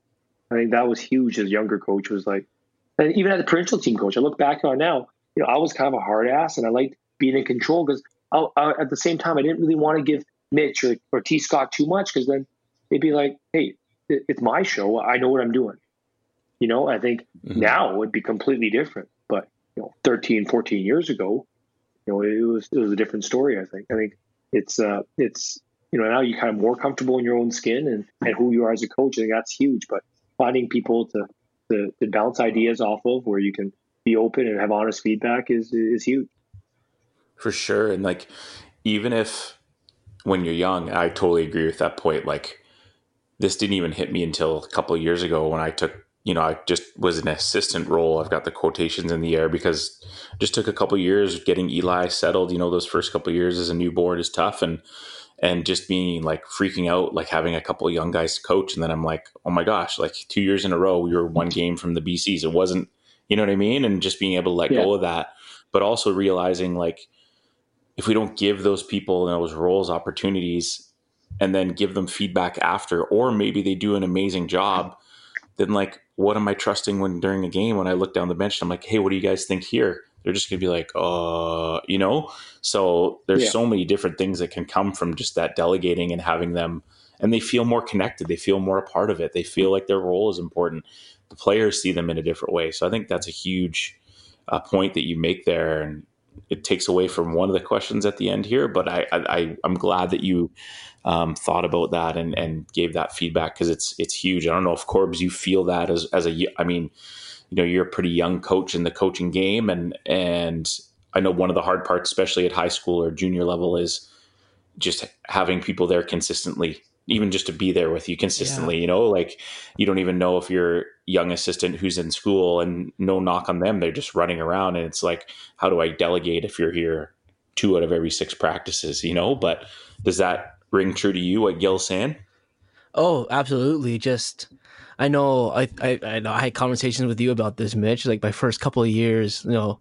I think that was huge as a younger coach was like, and even as a provincial team coach, I look back on now, you know, I was kind of a hard ass and I liked being in control because at the same time, I didn't really want to give Mitch or, or T. Scott too much because then they'd be like, hey, it, it's my show. I know what I'm doing. You know, I think mm-hmm. now it would be completely different. But, you know, thirteen, fourteen years ago, you know, it was it was a different story, I think. I think it's, uh, it's you know, now you're kind of more comfortable in your own skin and, and who you are as a coach. I think that's huge. But finding people to, to, to bounce ideas off of where you can be open and have honest feedback is is huge for sure. And like, even if when you're young, I totally agree with that point. Like, this didn't even hit me until a couple of years ago when I took, you know, I just was an assistant role. I've got the quotations in the air because I just took a couple of years of getting Eli settled. You know, those first couple of years as a newborn is tough, and and just being like freaking out, like having a couple of young guys to coach, and then I'm like, oh my gosh, like two years in a row we were one game from the B Cs. It wasn't. You know what I mean? And just being able to let yeah. go of that, but also realizing like if we don't give those people and those roles opportunities and then give them feedback after, or maybe they do an amazing job, then like, what am I trusting when during a game, when I look down the bench, I'm like, hey, what do you guys think here? They're just going to be like, uh, you know, so there's yeah. so many different things that can come from just that delegating and having them, and they feel more connected. They feel more a part of it. They feel like their role is important. The players see them in a different way. So I think that's a huge uh, point that you make there. And it takes away from one of the questions at the end here, but I, I, I'm glad that you um, thought about that and, and gave that feedback, because it's it's huge. I don't know if, Corbs, you feel that as, as a, I mean, you know, you're a pretty young coach in the coaching game, and and I know one of the hard parts, especially at high school or junior level, is just having people there consistently, even just to be there with you consistently. Yeah. You know, like, you don't even know if your young assistant who's in school, and no knock on them, they're just running around, and it's like, how do I delegate if you're here two out of every six practices, you know? But does that ring true to you, what Gil's saying? Oh, absolutely. Just, I know I, I, I know I had conversations with you about this, Mitch, like my first couple of years, you know,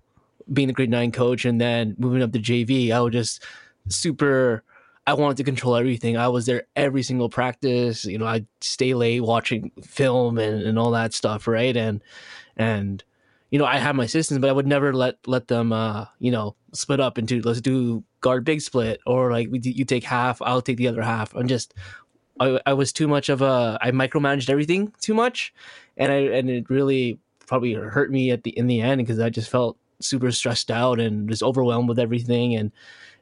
being a grade nine coach and then moving up to J V, I was just super, I wanted to control everything. I was there every single practice. You know, I'd stay late watching film and, and all that stuff, right? And, and you know, I had my assistants, but I would never let let them, uh, you know, split up into, let's do guard big split, or like we do, you take half, I'll take the other half. I'm just, I, I was too much of a, I micromanaged everything too much, and I and it really probably hurt me at the in the end, because I just felt super stressed out and just overwhelmed with everything, and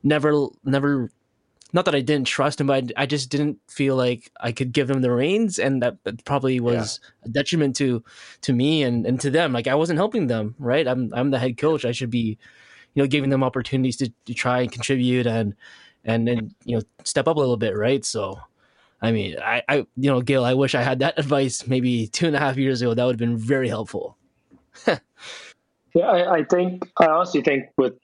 never never. Not that I didn't trust him, but I, I just didn't feel like I could give him the reins, and that, that probably was yeah. a detriment to to me and, and to them. Like, I wasn't helping them, right? I'm I'm the head coach. I should be, you know, giving them opportunities to, to try and contribute and and and you know, step up a little bit, right? So, I mean, I, I you know, Gil, I wish I had that advice maybe two and a half years ago. That would have been very helpful. yeah, I, I think I honestly think with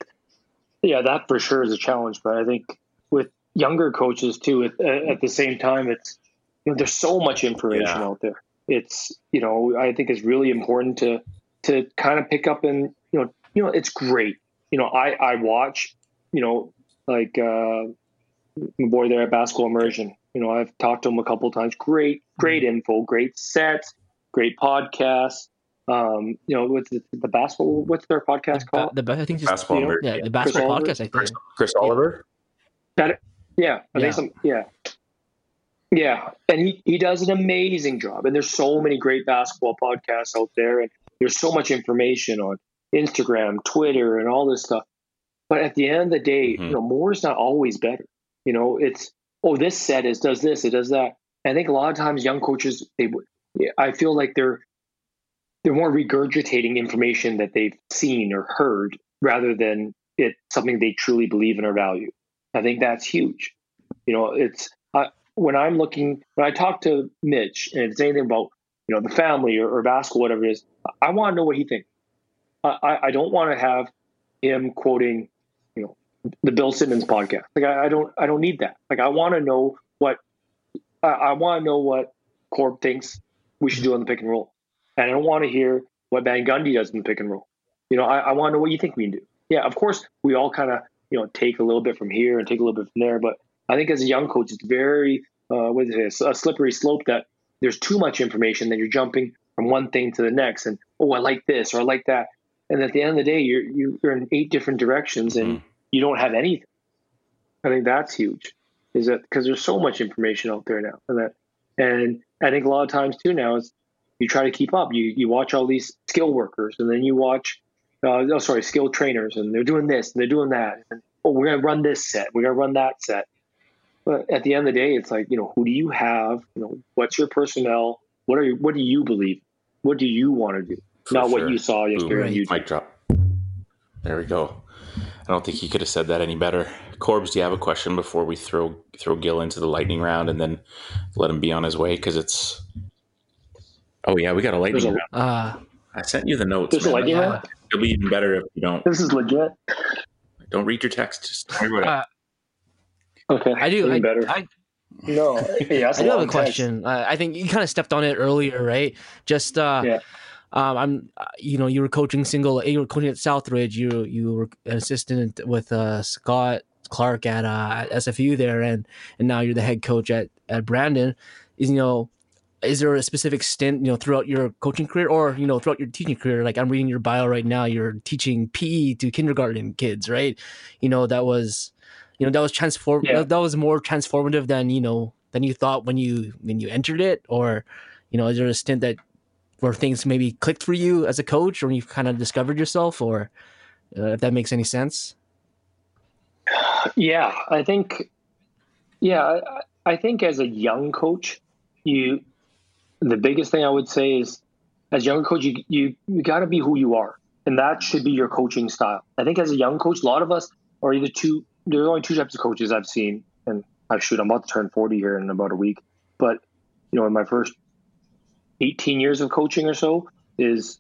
yeah, that for sure is a challenge, but I think with younger coaches too. At, at the same time, it's, you know, there's so much information yeah. out there. It's, you know, I think it's really important to to kind of pick up and, you know, you know, it's great. You know, I I watch, you know, like uh, my boy there at Basketball Immersion. You know, I've talked to him a couple of times. Great, great info, great sets, great podcasts. Um, you know, what's the, the basketball? What's their podcast called? The, the I think just, basketball. You know, yeah, the basketball Chris podcast. Oliver. I think Chris, Chris yeah. Oliver. That. Yeah, I yeah. think some, yeah, yeah, and he, he does an amazing job. And there's so many great basketball podcasts out there, and there's so much information on Instagram, Twitter, and all this stuff. But at the end of the day, mm-hmm. you know, more is not always better. You know, it's oh, this set is does this, it does that. And I think a lot of times young coaches, they, I feel like they're they're more regurgitating information that they've seen or heard, rather than it something they truly believe in or value. I think that's huge. You know, it's uh, when I'm looking, when I talk to Mitch and it's anything about, you know, the family or, or basketball, whatever it is, I want to know what he thinks. I, I don't want to have him quoting, you know, the Bill Simmons podcast. Like, I, I don't, I don't need that. Like, I want to know what, I, I want to know what Corb thinks we should do on the pick and roll. And I don't want to hear what Van Gundy does in the pick and roll. You know, I, I want to know what you think we can do. Yeah, of course, we all kind of, you know, take a little bit from here and take a little bit from there. But I think as a young coach, it's very, uh, what is it, a slippery slope that there's too much information that you're jumping from one thing to the next. And, oh, I like this or I like that. And at the end of the day, you're, you're in eight different directions and mm. you don't have anything. I think that's huge, is that because there's so much information out there now. And that, and I think a lot of times too now is you try to keep up. You, you watch all these skill workers, and then you watch Uh, oh, sorry, skilled trainers, and they're doing this, and they're doing that. And, oh, we're going to run this set. We're going to run that set. But at the end of the day, it's like, you know, who do you have? You know, what's your personnel? What are you, what do you believe? What do you want to do? For Not sure. what you saw yesterday on YouTube. Mic drop. There we go. I don't think he could have said that any better. Corbs, do you have a question before we throw throw Gil into the lightning round and then let him be on his way? Because it's – oh, yeah, we got a lightning round. Uh, I sent you the notes. There's man. a lightning yeah. round? It'll be even better if you don't. This is legit. Don't read your text. Just don't read uh, Okay. I do. I, better. I, no. Yeah, I do have a text. question. Uh, I think you kind of stepped on it earlier, right? Just, uh, yeah. um, I'm, uh, you know, you were coaching single, you were coaching at Southridge. You you were an assistant with uh, Scott Clark at, uh, at S F U there, and and now you're the head coach at at Brandon. Is you know. Is there a specific stint, you know, throughout your coaching career or, you know, throughout your teaching career? Like, I'm reading your bio right now, you're teaching P E to kindergarten kids, right? You know, that was, you know, that was transform. Yeah. That, that was more transformative than, you know, than you thought when you, when you entered it. Or, you know, is there a stint that where things maybe clicked for you as a coach, or when you kind of discovered yourself, or uh, if that makes any sense? Yeah, I think, yeah, I think as a young coach, you, the biggest thing I would say is, as a young coach, you you, you got to be who you are, and that should be your coaching style. I think as a young coach, a lot of us are either two. There's only two types of coaches I've seen, and I shoot, I'm about to turn forty here in about a week. But you know, in my first eighteen years of coaching or so, is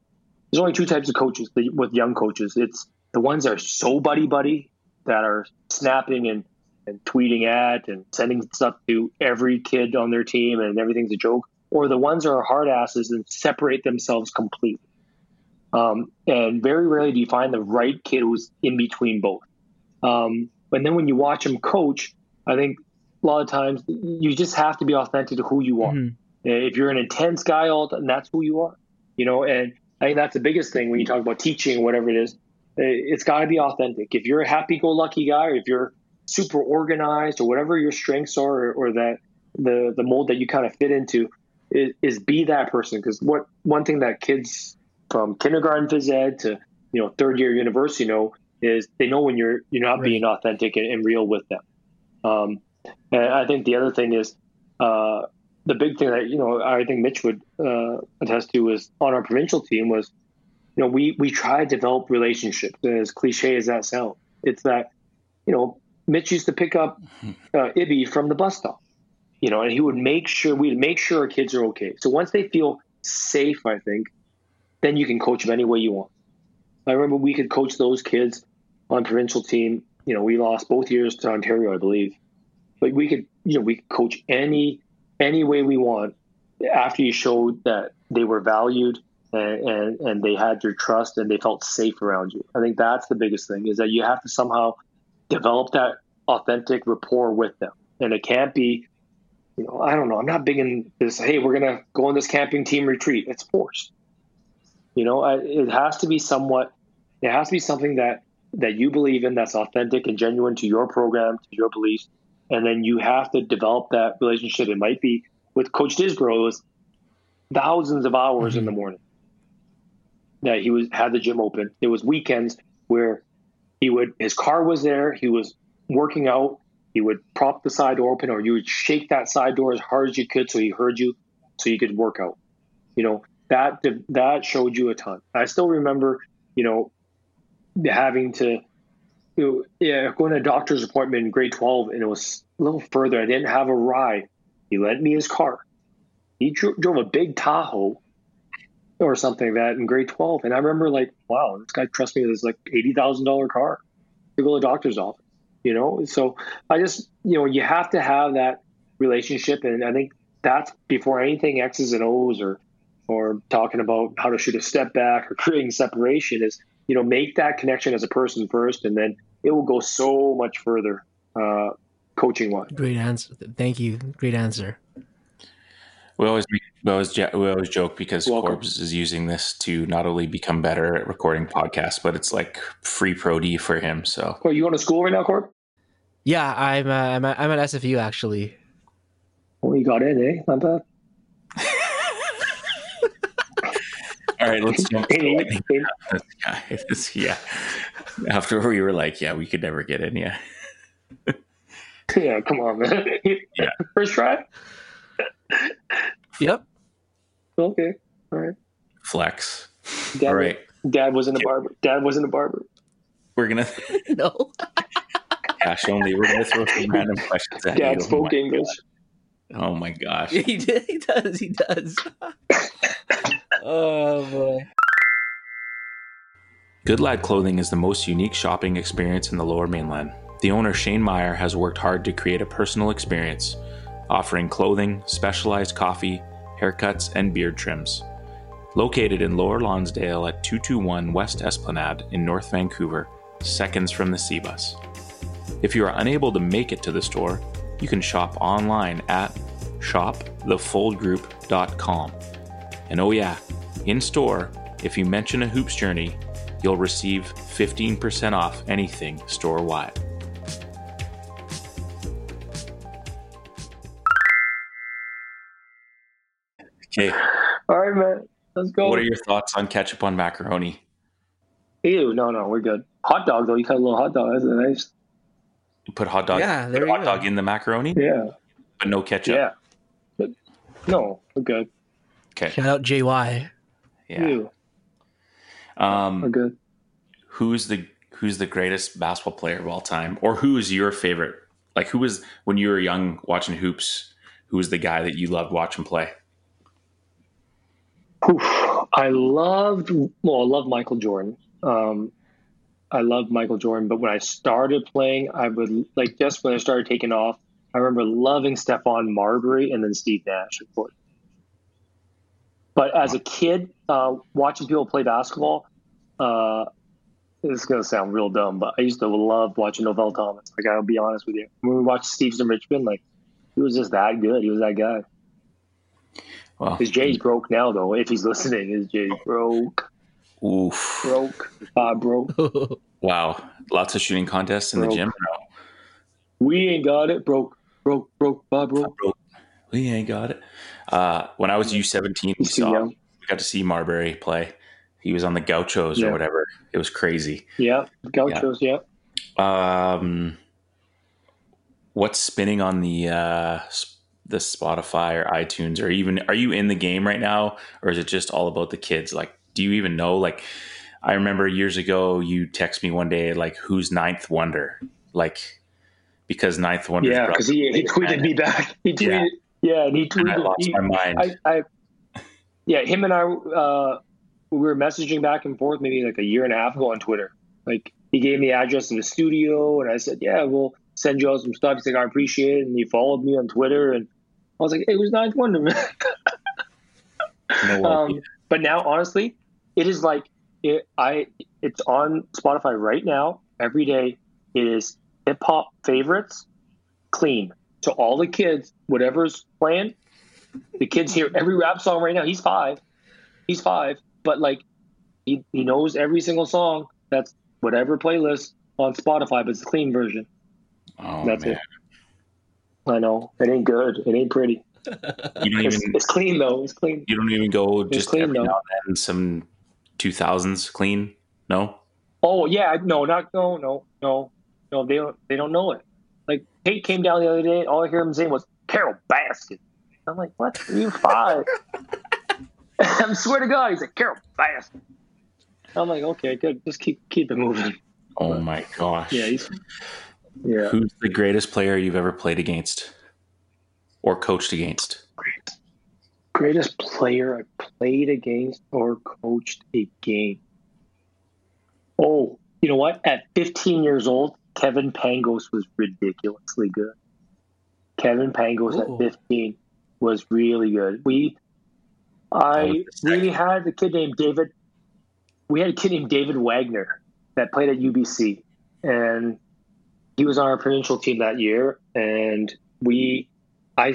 there's only two types of coaches with young coaches. It's the ones that are so buddy buddy, that are snapping and, and tweeting at and sending stuff to every kid on their team and everything's a joke, or the ones that are hard asses and separate themselves completely. Um, and very rarely do you find the right kid who's in between both. Um, and then when you watch them coach, I think a lot of times you just have to be authentic to who you are. Mm-hmm. If you're an intense guy, all the time, that's who you are. You know, and I think that's the biggest thing when you talk about teaching, whatever it is. It's got to be authentic. If you're a happy-go-lucky guy, or if you're super organized, or whatever your strengths are, or, or that the the mold that you kind of fit into, is, is be that person. Because what one thing that kids from kindergarten phys ed to you know third year university know is they know when you're you're not right. being authentic and, and real with them. Um, and I think the other thing is uh, the big thing that you know I think Mitch would uh, attest to is on our provincial team was. You know, we, we try to develop relationships, and as cliche as that sounds, it's that, you know, Mitch used to pick up uh, Ibby from the bus stop, you know, and he would make sure, we'd make sure our kids are okay. So once they feel safe, I think, then you can coach them any way you want. I remember we could coach those kids on provincial team. You know, we lost both years to Ontario, I believe. But we could, you know, we could coach any, any way we want after you showed that they were valued. And, and and they had your trust and they felt safe around you. I think that's the biggest thing is that you have to somehow develop that authentic rapport with them. And it can't be, you know, I don't know. I'm not big in this, hey, we're going to go on this camping team retreat. It's forced. You know, I, it has to be somewhat, it has to be something that, that you believe in that's authentic and genuine to your program, to your beliefs. And then you have to develop that relationship. It might be with Coach Disbrow, it was thousands of hours mm-hmm. in the morning. That he was had the gym open. It was weekends where he would his car was there. He was working out. He would prop the side door open, or you would shake that side door as hard as you could so he heard you, so you could work out. You know that that showed you a ton. I still remember, you know, having to you know, yeah, going to a doctor's appointment in grade twelve, and it was a little further. I didn't have a ride. He lent me his car. He dro- drove a big Tahoe. Or something like that in grade twelve. And I remember like, wow, this guy trusts me with this like eighty thousand dollars car to go to the doctor's office, you know? So I just, you know, you have to have that relationship. And I think that's before anything X's and O's or, or talking about how to shoot a step back or creating separation is, you know, make that connection as a person first, and then it will go so much further uh, coaching wise. Great answer. Thank you. Great answer. We always we always, we always joke because Corbs is using this to not only become better at recording podcasts, but it's like free pro D for him. So, are you going to school right now, Corb? Yeah, I'm. Uh, I'm, at, I'm at S F U actually. Well, you got in, eh? Not bad. All right, let's jump. Yeah. After we were like, yeah, we could never get in. Yeah. Yeah, come on, man. Yeah. First try. Yep. Okay. All right. Flex. Dad, all right. Dad wasn't a barber. Dad wasn't a barber. We're gonna no. Gosh, only we're gonna throw some random questions at Dad you. Dad spoke oh English. God. Oh my gosh. He did. He does. He does. Oh boy. Good Lad Clothing is the most unique shopping experience in the Lower Mainland. The owner Shane Meyer has worked hard to create a personal experience. Offering clothing, specialized coffee, haircuts, and beard trims. Located in Lower Lonsdale at two twenty-one West Esplanade in North Vancouver, seconds from the C bus. If you are unable to make it to the store, you can shop online at shop the fold group dot com. And oh yeah, in store, if you mention a Hoops Journey, you'll receive fifteen percent off anything store-wide. Okay. All right, man. Let's go. What are your thoughts on ketchup on macaroni? Ew, no, no, we're good. Hot dog, though. You cut a little hot dog. That's nice. Put hot dog, yeah, put hot go. dog in the macaroni. Yeah, but no ketchup. Yeah, but no, we're good. Okay. Shout out J Y. Yeah. Ew. Um, we're good. Who's the Who's the greatest basketball player of all time, or who is your favorite? Like, who was when you were young watching hoops? Who was the guy that you loved watching play? Oof, I loved. Well, I loved Michael Jordan. Um, I loved Michael Jordan, but when I started playing, I would like just when I started taking off. I remember loving Stephon Marbury and then Steve Nash, of course. But as a kid, uh, watching people play basketball, uh, it's going to sound real dumb, but I used to love watching Novell Thomas. Like, I'll be honest with you. When we watched Steve's in Richmond, like, he was just that good. He was that guy. Well, his J's broke now, though, if he's listening. His J's broke. Oof. Broke. Uh, broke. Wow. Lots of shooting contests in broke. the gym. We ain't got it. Broke. Broke. Broke. Bob broke. broke. We ain't got it. Uh, when I was U seventeen, we saw, we got to see Marbury play. He was on the Gauchos yeah. or whatever. It was crazy. Yeah, Gauchos, yeah. yeah. Um, what's spinning on the uh, the Spotify or iTunes, or even are you in the game right now, or is it just all about the kids? Like, do you even know? Like, I remember years ago you text me one day like, "Who's Ninth Wonder?" Like, because Ninth Wonder. Yeah, because he, he tweeted me back. He tweeted. Yeah. Yeah, and he tweeted. And I lost he, my mind. I, I, yeah, him and I, uh, we were messaging back and forth maybe like a year and a half ago on Twitter. Like, he gave me the address of the studio, and I said, "Yeah, we'll send you out some stuff." He's like, "I appreciate it," and he followed me on Twitter, and I was like, "It was Ninth Wonder." No um, but now, honestly, it is like it, I. It's on Spotify right now. Every day, it is hip hop favorites, clean. So all the kids, whatever's playing, the kids hear every rap song right now. He's five. He's five. But, like, he, he knows every single song that's whatever playlist on Spotify, but it's the clean version. Oh, that's man. It. I know. It ain't good. It ain't pretty. You don't even, it's, it's clean, though. It's clean. You don't even go just clean, every though. now and then some two thousands clean? No? Oh, yeah. No, not no, no, no. No, they don't, they don't know it. Like, Tate came down the other day, and all I hear him saying was, "Carol Baskin." I'm like, "What? Are you five?" I swear to God, he's like, "Carol Baskin." I'm like, "Okay, good. Just keep keep it moving." Oh, but, my gosh. Yeah, he's, yeah. Who's the greatest player you've ever played against or coached against? Great. Greatest player I played against or coached against. Oh, you know what? At fifteen years old, Kevin Pangos was ridiculously good. Kevin Pangos Ooh. At fifteen was really good. We, I, we had a kid named David. We had a kid named David Wagner that played at U B C, and he was on our provincial team that year. And we, I,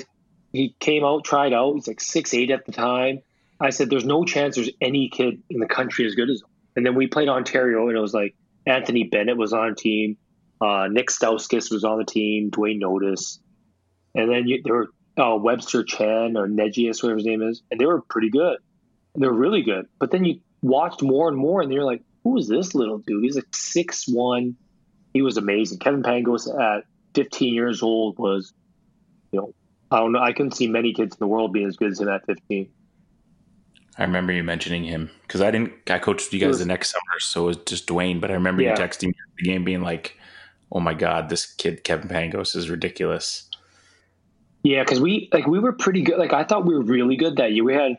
he came out, tried out. He's like six eight at the time. I said, "There's no chance there's any kid in the country as good as him." And then we played Ontario, and it was like Anthony Bennett was on our team. Uh, Nick Stauskas was on the team, Dwayne Notice, and then you, there were uh, Webster Chen or Negius, whatever his name is, and they were pretty good. They were really good. But then you watched more and more, and you're like, "Who is this little dude?" He's like six one. He was amazing. Kevin Pangos at fifteen years old was, you know, I don't know. I couldn't see many kids in the world being as good as him at fifteen. I remember you mentioning him because I didn't. I coached you guys was, the next summer, so it was just Dwayne. But I remember yeah. you texting me at the game, being like, "Oh my God, this kid Kevin Pangos is ridiculous." Yeah, because we like we were pretty good. Like I thought we were really good that year. We had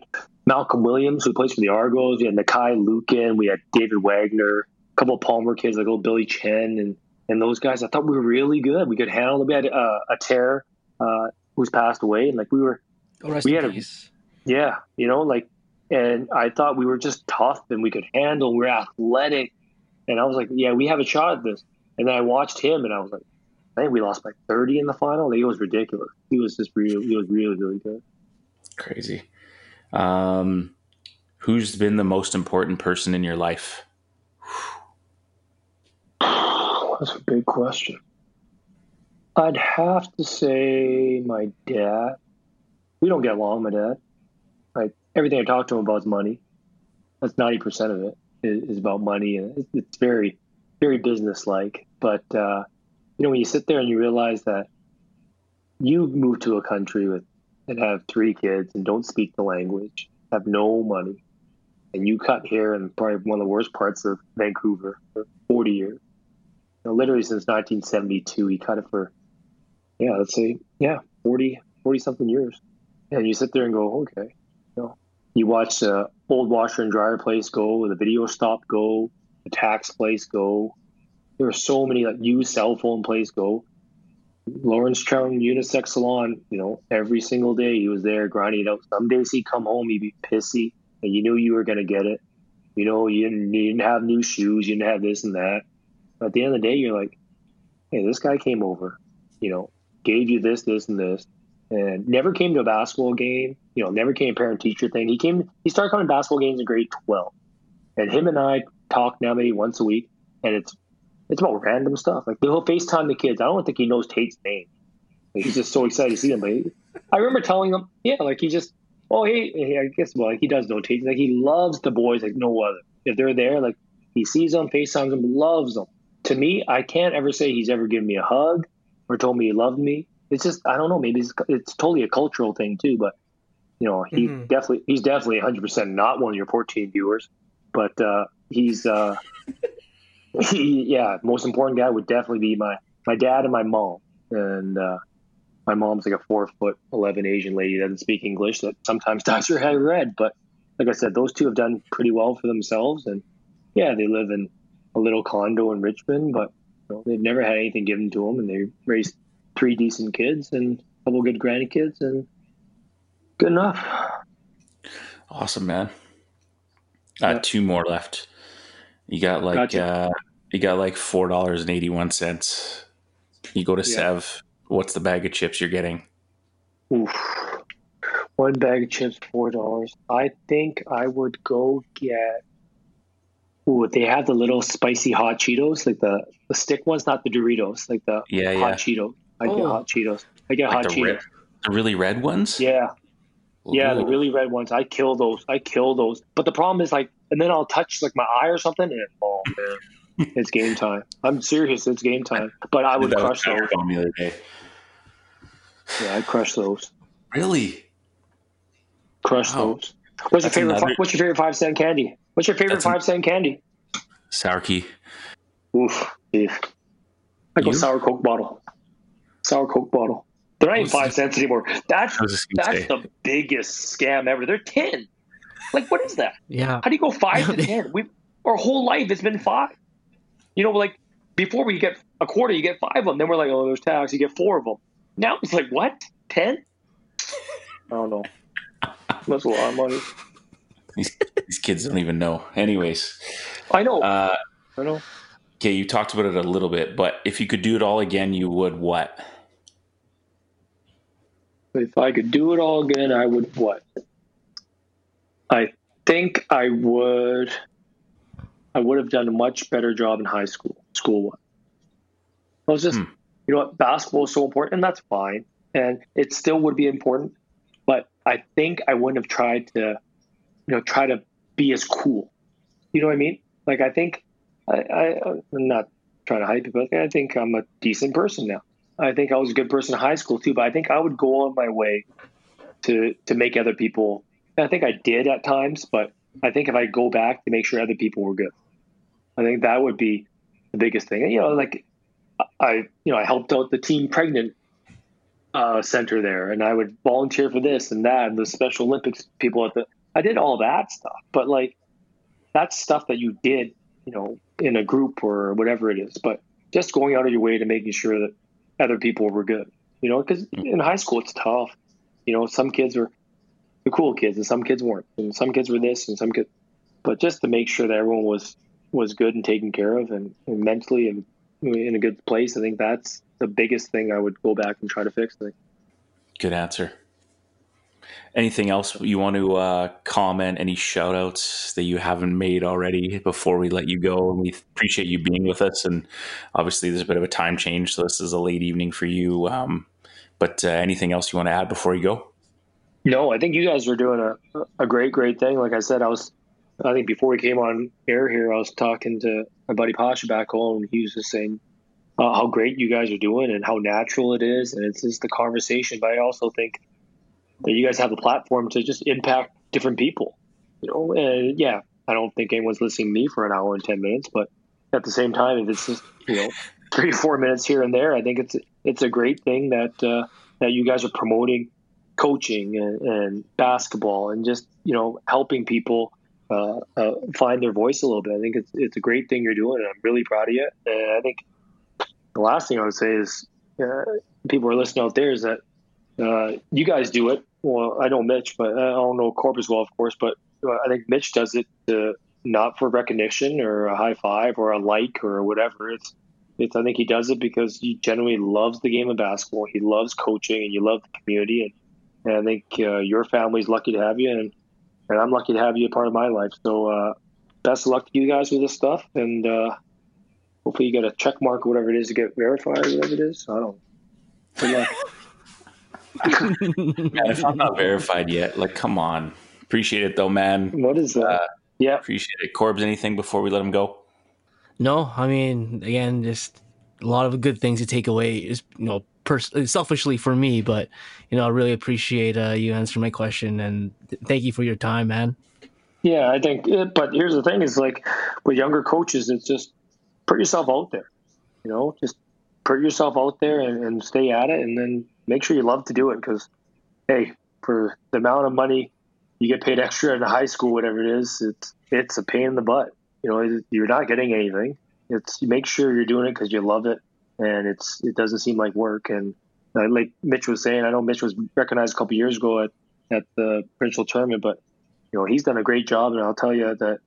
Malcolm Williams, who plays for the Argos. We had Nakai Lukin. We had David Wagner, a couple of Palmer kids like little Billy Chen and and those guys. I thought we were really good. We could handle them. We had uh, a tear uh, who's passed away, and like we were, oh, rest we had a, yeah, you know, like, and I thought we were just tough and we could handle. We we're athletic, and I was like, yeah, we have a shot at this. And then I watched him, and I was like, I think we lost by thirty in the final. It was ridiculous. He was just real. He was really, really good. Crazy. Um, who's been the most important person in your life? That's a big question. I'd have to say my dad. We don't get along, my dad. Like everything I talk to him about is money. That's ninety percent of it is about money, and it's very, very business-like. But uh, you know, when you sit there and you realize that you move to a country with and have three kids and don't speak the language, have no money, and you cut here in probably one of the worst parts of Vancouver for forty years. You know, literally since nineteen seventy-two, he cut it for, yeah, let's say, yeah, forty, forty-something years. And you sit there and go, okay. You know, you watch an uh, old washer and dryer place go, the video stop go, the tax place go. There are so many like used cell phone place go. Lawrence Chung unisex salon, you know, every single day he was there grinding it out. Some days he'd come home, he'd be pissy, and you knew you were going to get it. You know, you didn't, you didn't have new shoes, you didn't have this and that. But at the end of the day, you're like, hey, this guy came over, you know, gave you this, this, and this, and never came to a basketball game, you know, never came to a parent-teacher thing. He came, he started coming to basketball games in grade twelve. And him and I talk now maybe once a week, and it's It's about random stuff. Like, he'll FaceTime the kids. I don't think he knows Tate's name. Like, he's just so excited to see him. But he, I remember telling him, yeah, like, he just, oh, hey, hey I guess, well, like, he does know Tate. Like, he loves the boys like no other. If they're there, like, he sees them, FaceTimes them, loves them. To me, I can't ever say he's ever given me a hug or told me he loved me. It's just, I don't know, maybe it's, it's totally a cultural thing, too. But, you know, he mm-hmm. definitely, he's definitely one hundred percent not one of your fourteen viewers. But uh, he's... Uh, He, yeah, most important guy would definitely be my, my dad and my mom. And uh, my mom's like a four foot eleven Asian lady that doesn't speak English that sometimes does her higher ed. But like I said, those two have done pretty well for themselves. And yeah, they live in a little condo in Richmond, but you know, they've never had anything given to them. And they raised three decent kids and a couple good grandkids and good enough. Awesome, man. Uh, yeah. Two more left. You got like gotcha. uh, you got like four dollars and eighty one cents. You go to yeah. Sev. What's the bag of chips you're getting? Oof. One bag of chips, four dollars. I think I would go get. Ooh, they have the little spicy hot Cheetos, like the, the stick ones, not the Doritos, like the yeah, hot yeah. Cheeto. I oh. get hot Cheetos. I get like hot the Cheetos. Red, the really red ones. Yeah. Ooh. Yeah, the really red ones. I kill those. I kill those. But the problem is like. And then I'll touch like my eye or something, and oh man, it's game time. I'm serious, it's game time. But I would that crush those. On the other day. Yeah, I crush those. Really? Crush wow. those. What's that's your favorite? Another... Fi- what's your favorite five cent candy? What's your favorite that's five an... cent candy? Sour key. Oof. Yeah. I go you? sour Coke bottle. Sour Coke bottle. They're not even five cents anymore. That's that's say. the biggest scam ever. They're ten. Like, what is that? Yeah. How do you go five to ten? We our whole life it's been five. You know, like before we get a quarter, you get five of them. Then we're like, oh, there's tax. You get four of them. Now it's like what? Ten? I don't know. That's a lot of money. These, these kids don't even know. Anyways, I know. Uh, I know. Okay, you talked about it a little bit, but if you could do it all again, you would what? If I could do it all again, I would what? I think I would I would have done a much better job in high school, school one. I was just, hmm. you know what, basketball is so important, and that's fine. And it still would be important, but I think I wouldn't have tried to, you know, try to be as cool. You know what I mean? Like, I think, I, I, I'm not trying to hype it, but I think I'm a decent person now. I think I was a good person in high school too, but I think I would go on my way to to make other people I think I did at times, but I think if I go back to make sure other people were good, I think that would be the biggest thing. And, you know, like I, you know, I helped out the teen pregnant uh, center there, and I would volunteer for this and that, and the Special Olympics people at the. I did all that stuff, but like that's stuff that you did, you know, in a group or whatever it is. But just going out of your way to making sure that other people were good, you know, because in high school it's tough. You know, some kids were. The cool kids, and some kids weren't, and some kids were this, and some kids. But just to make sure that everyone was was good and taken care of, and, and mentally and in a good place, I think that's the biggest thing I would go back and try to fix. Good answer. Anything else you want to uh, comment? Any shout outs that you haven't made already before we let you go? We appreciate you being with us, and obviously there's a bit of a time change, so this is a late evening for you. Um, but uh, anything else you want to add before you go? No, I think you guys were doing a, a great, great thing. Like I said, I was, I think before we came on air here, I was talking to my buddy Pasha back home. He was just saying, uh, how great you guys are doing and how natural it is. And it's just the conversation. But I also think that you guys have a platform to just impact different people, you know? And yeah, I don't think anyone's listening to me for an hour and ten minutes, but at the same time, if it's just, you know, three or four minutes here and there, I think it's, it's a great thing that, uh, that you guys are promoting coaching and, and basketball and just, you know, helping people uh, uh, find their voice a little bit. I think it's, it's a great thing you're doing, and I'm really proud of you. And I think the last thing I would say is uh, people are listening out there is that uh, you guys do it. Well, I know Mitch, but I don't know Corb as well, of course, but I think Mitch does it uh, not for recognition or a high five or a like or whatever. It's, It's, I think he does it because he genuinely loves the game of basketball. He loves coaching, and you love the community. And, and I think uh, your family's lucky to have you, and, and I'm lucky to have you a part of my life. So uh, best of luck to you guys with this stuff. And uh, hopefully you get a check mark or whatever it is to get verified or whatever it is. I don't know. Man, if I'm not verified yet, like, come on. Appreciate it, though, man. What is that? Uh, yeah. Appreciate it. Corb's, anything before we let him go? No, I mean, again, just a lot of good things to take away is, you know, pers- selfishly for me, but, you know, I really appreciate uh, you answering my question, and th- thank you for your time, man. Yeah, I think, but here's the thing is, like, with younger coaches, it's just put yourself out there, you know, just put yourself out there and, and stay at it, and then make sure you love to do it, because, hey, for the amount of money you get paid extra in high school, whatever it is, it's, it's a pain in the butt. You know, you're not getting anything. It's make sure you're doing it because you love it, and it's it doesn't seem like work. And uh, like Mitch was saying, I know Mitch was recognized a couple of years ago at, at the provincial tournament, but you know he's done a great job. And I'll tell you that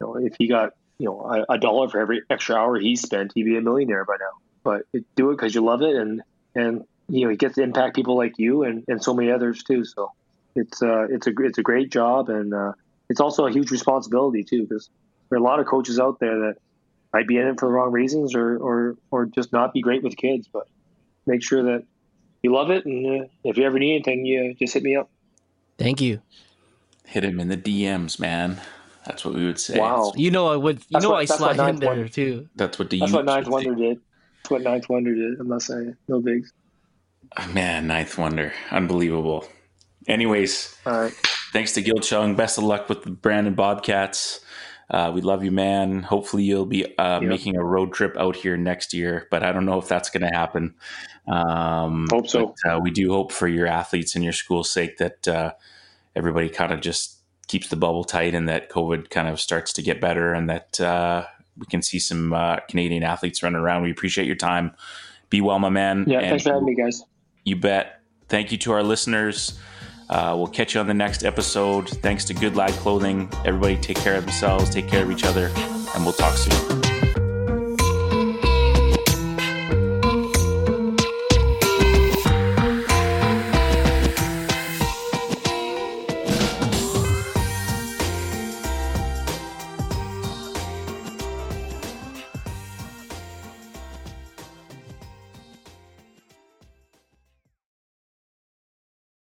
you know if he got you know a, a dollar for every extra hour he spent, he'd be a millionaire by now. But it, do it because you love it, and and you know he gets to impact people like you and, and so many others too. So it's uh it's a it's a great job, and uh, it's also a huge responsibility too, because there are a lot of coaches out there that might be in it for the wrong reasons or, or, or just not be great with kids, but make sure that you love it. And uh, if you ever need anything, you just hit me up. Thank you. Hit him in the D Ms, man. That's what we would say. Wow. You know, I would, you that's know, what, I slide in there wonder, too. That's what the, that's what Ninth Wonder do. did. That's what Ninth Wonder did. I'm not saying no bigs. Oh, man. Ninth Wonder. Unbelievable. Anyways, all right. Thanks to Gil Cheung. Best of luck with the Brandon Bobcats. Uh, we love you, man. Hopefully you'll be uh, yep. making a road trip out here next year, but I don't know if that's going to happen. Um, hope so. But, uh, we do hope for your athletes and your school's sake that uh, everybody kind of just keeps the bubble tight and that COVID kind of starts to get better and that uh, we can see some uh, Canadian athletes running around. We appreciate your time. Be well, my man. Yeah, and thanks for having me, guys. You bet. Thank you to our listeners. Uh, we'll catch you on the next episode. Thanks to Good Lad Clothing. Everybody take care of themselves, take care of each other, and we'll talk soon.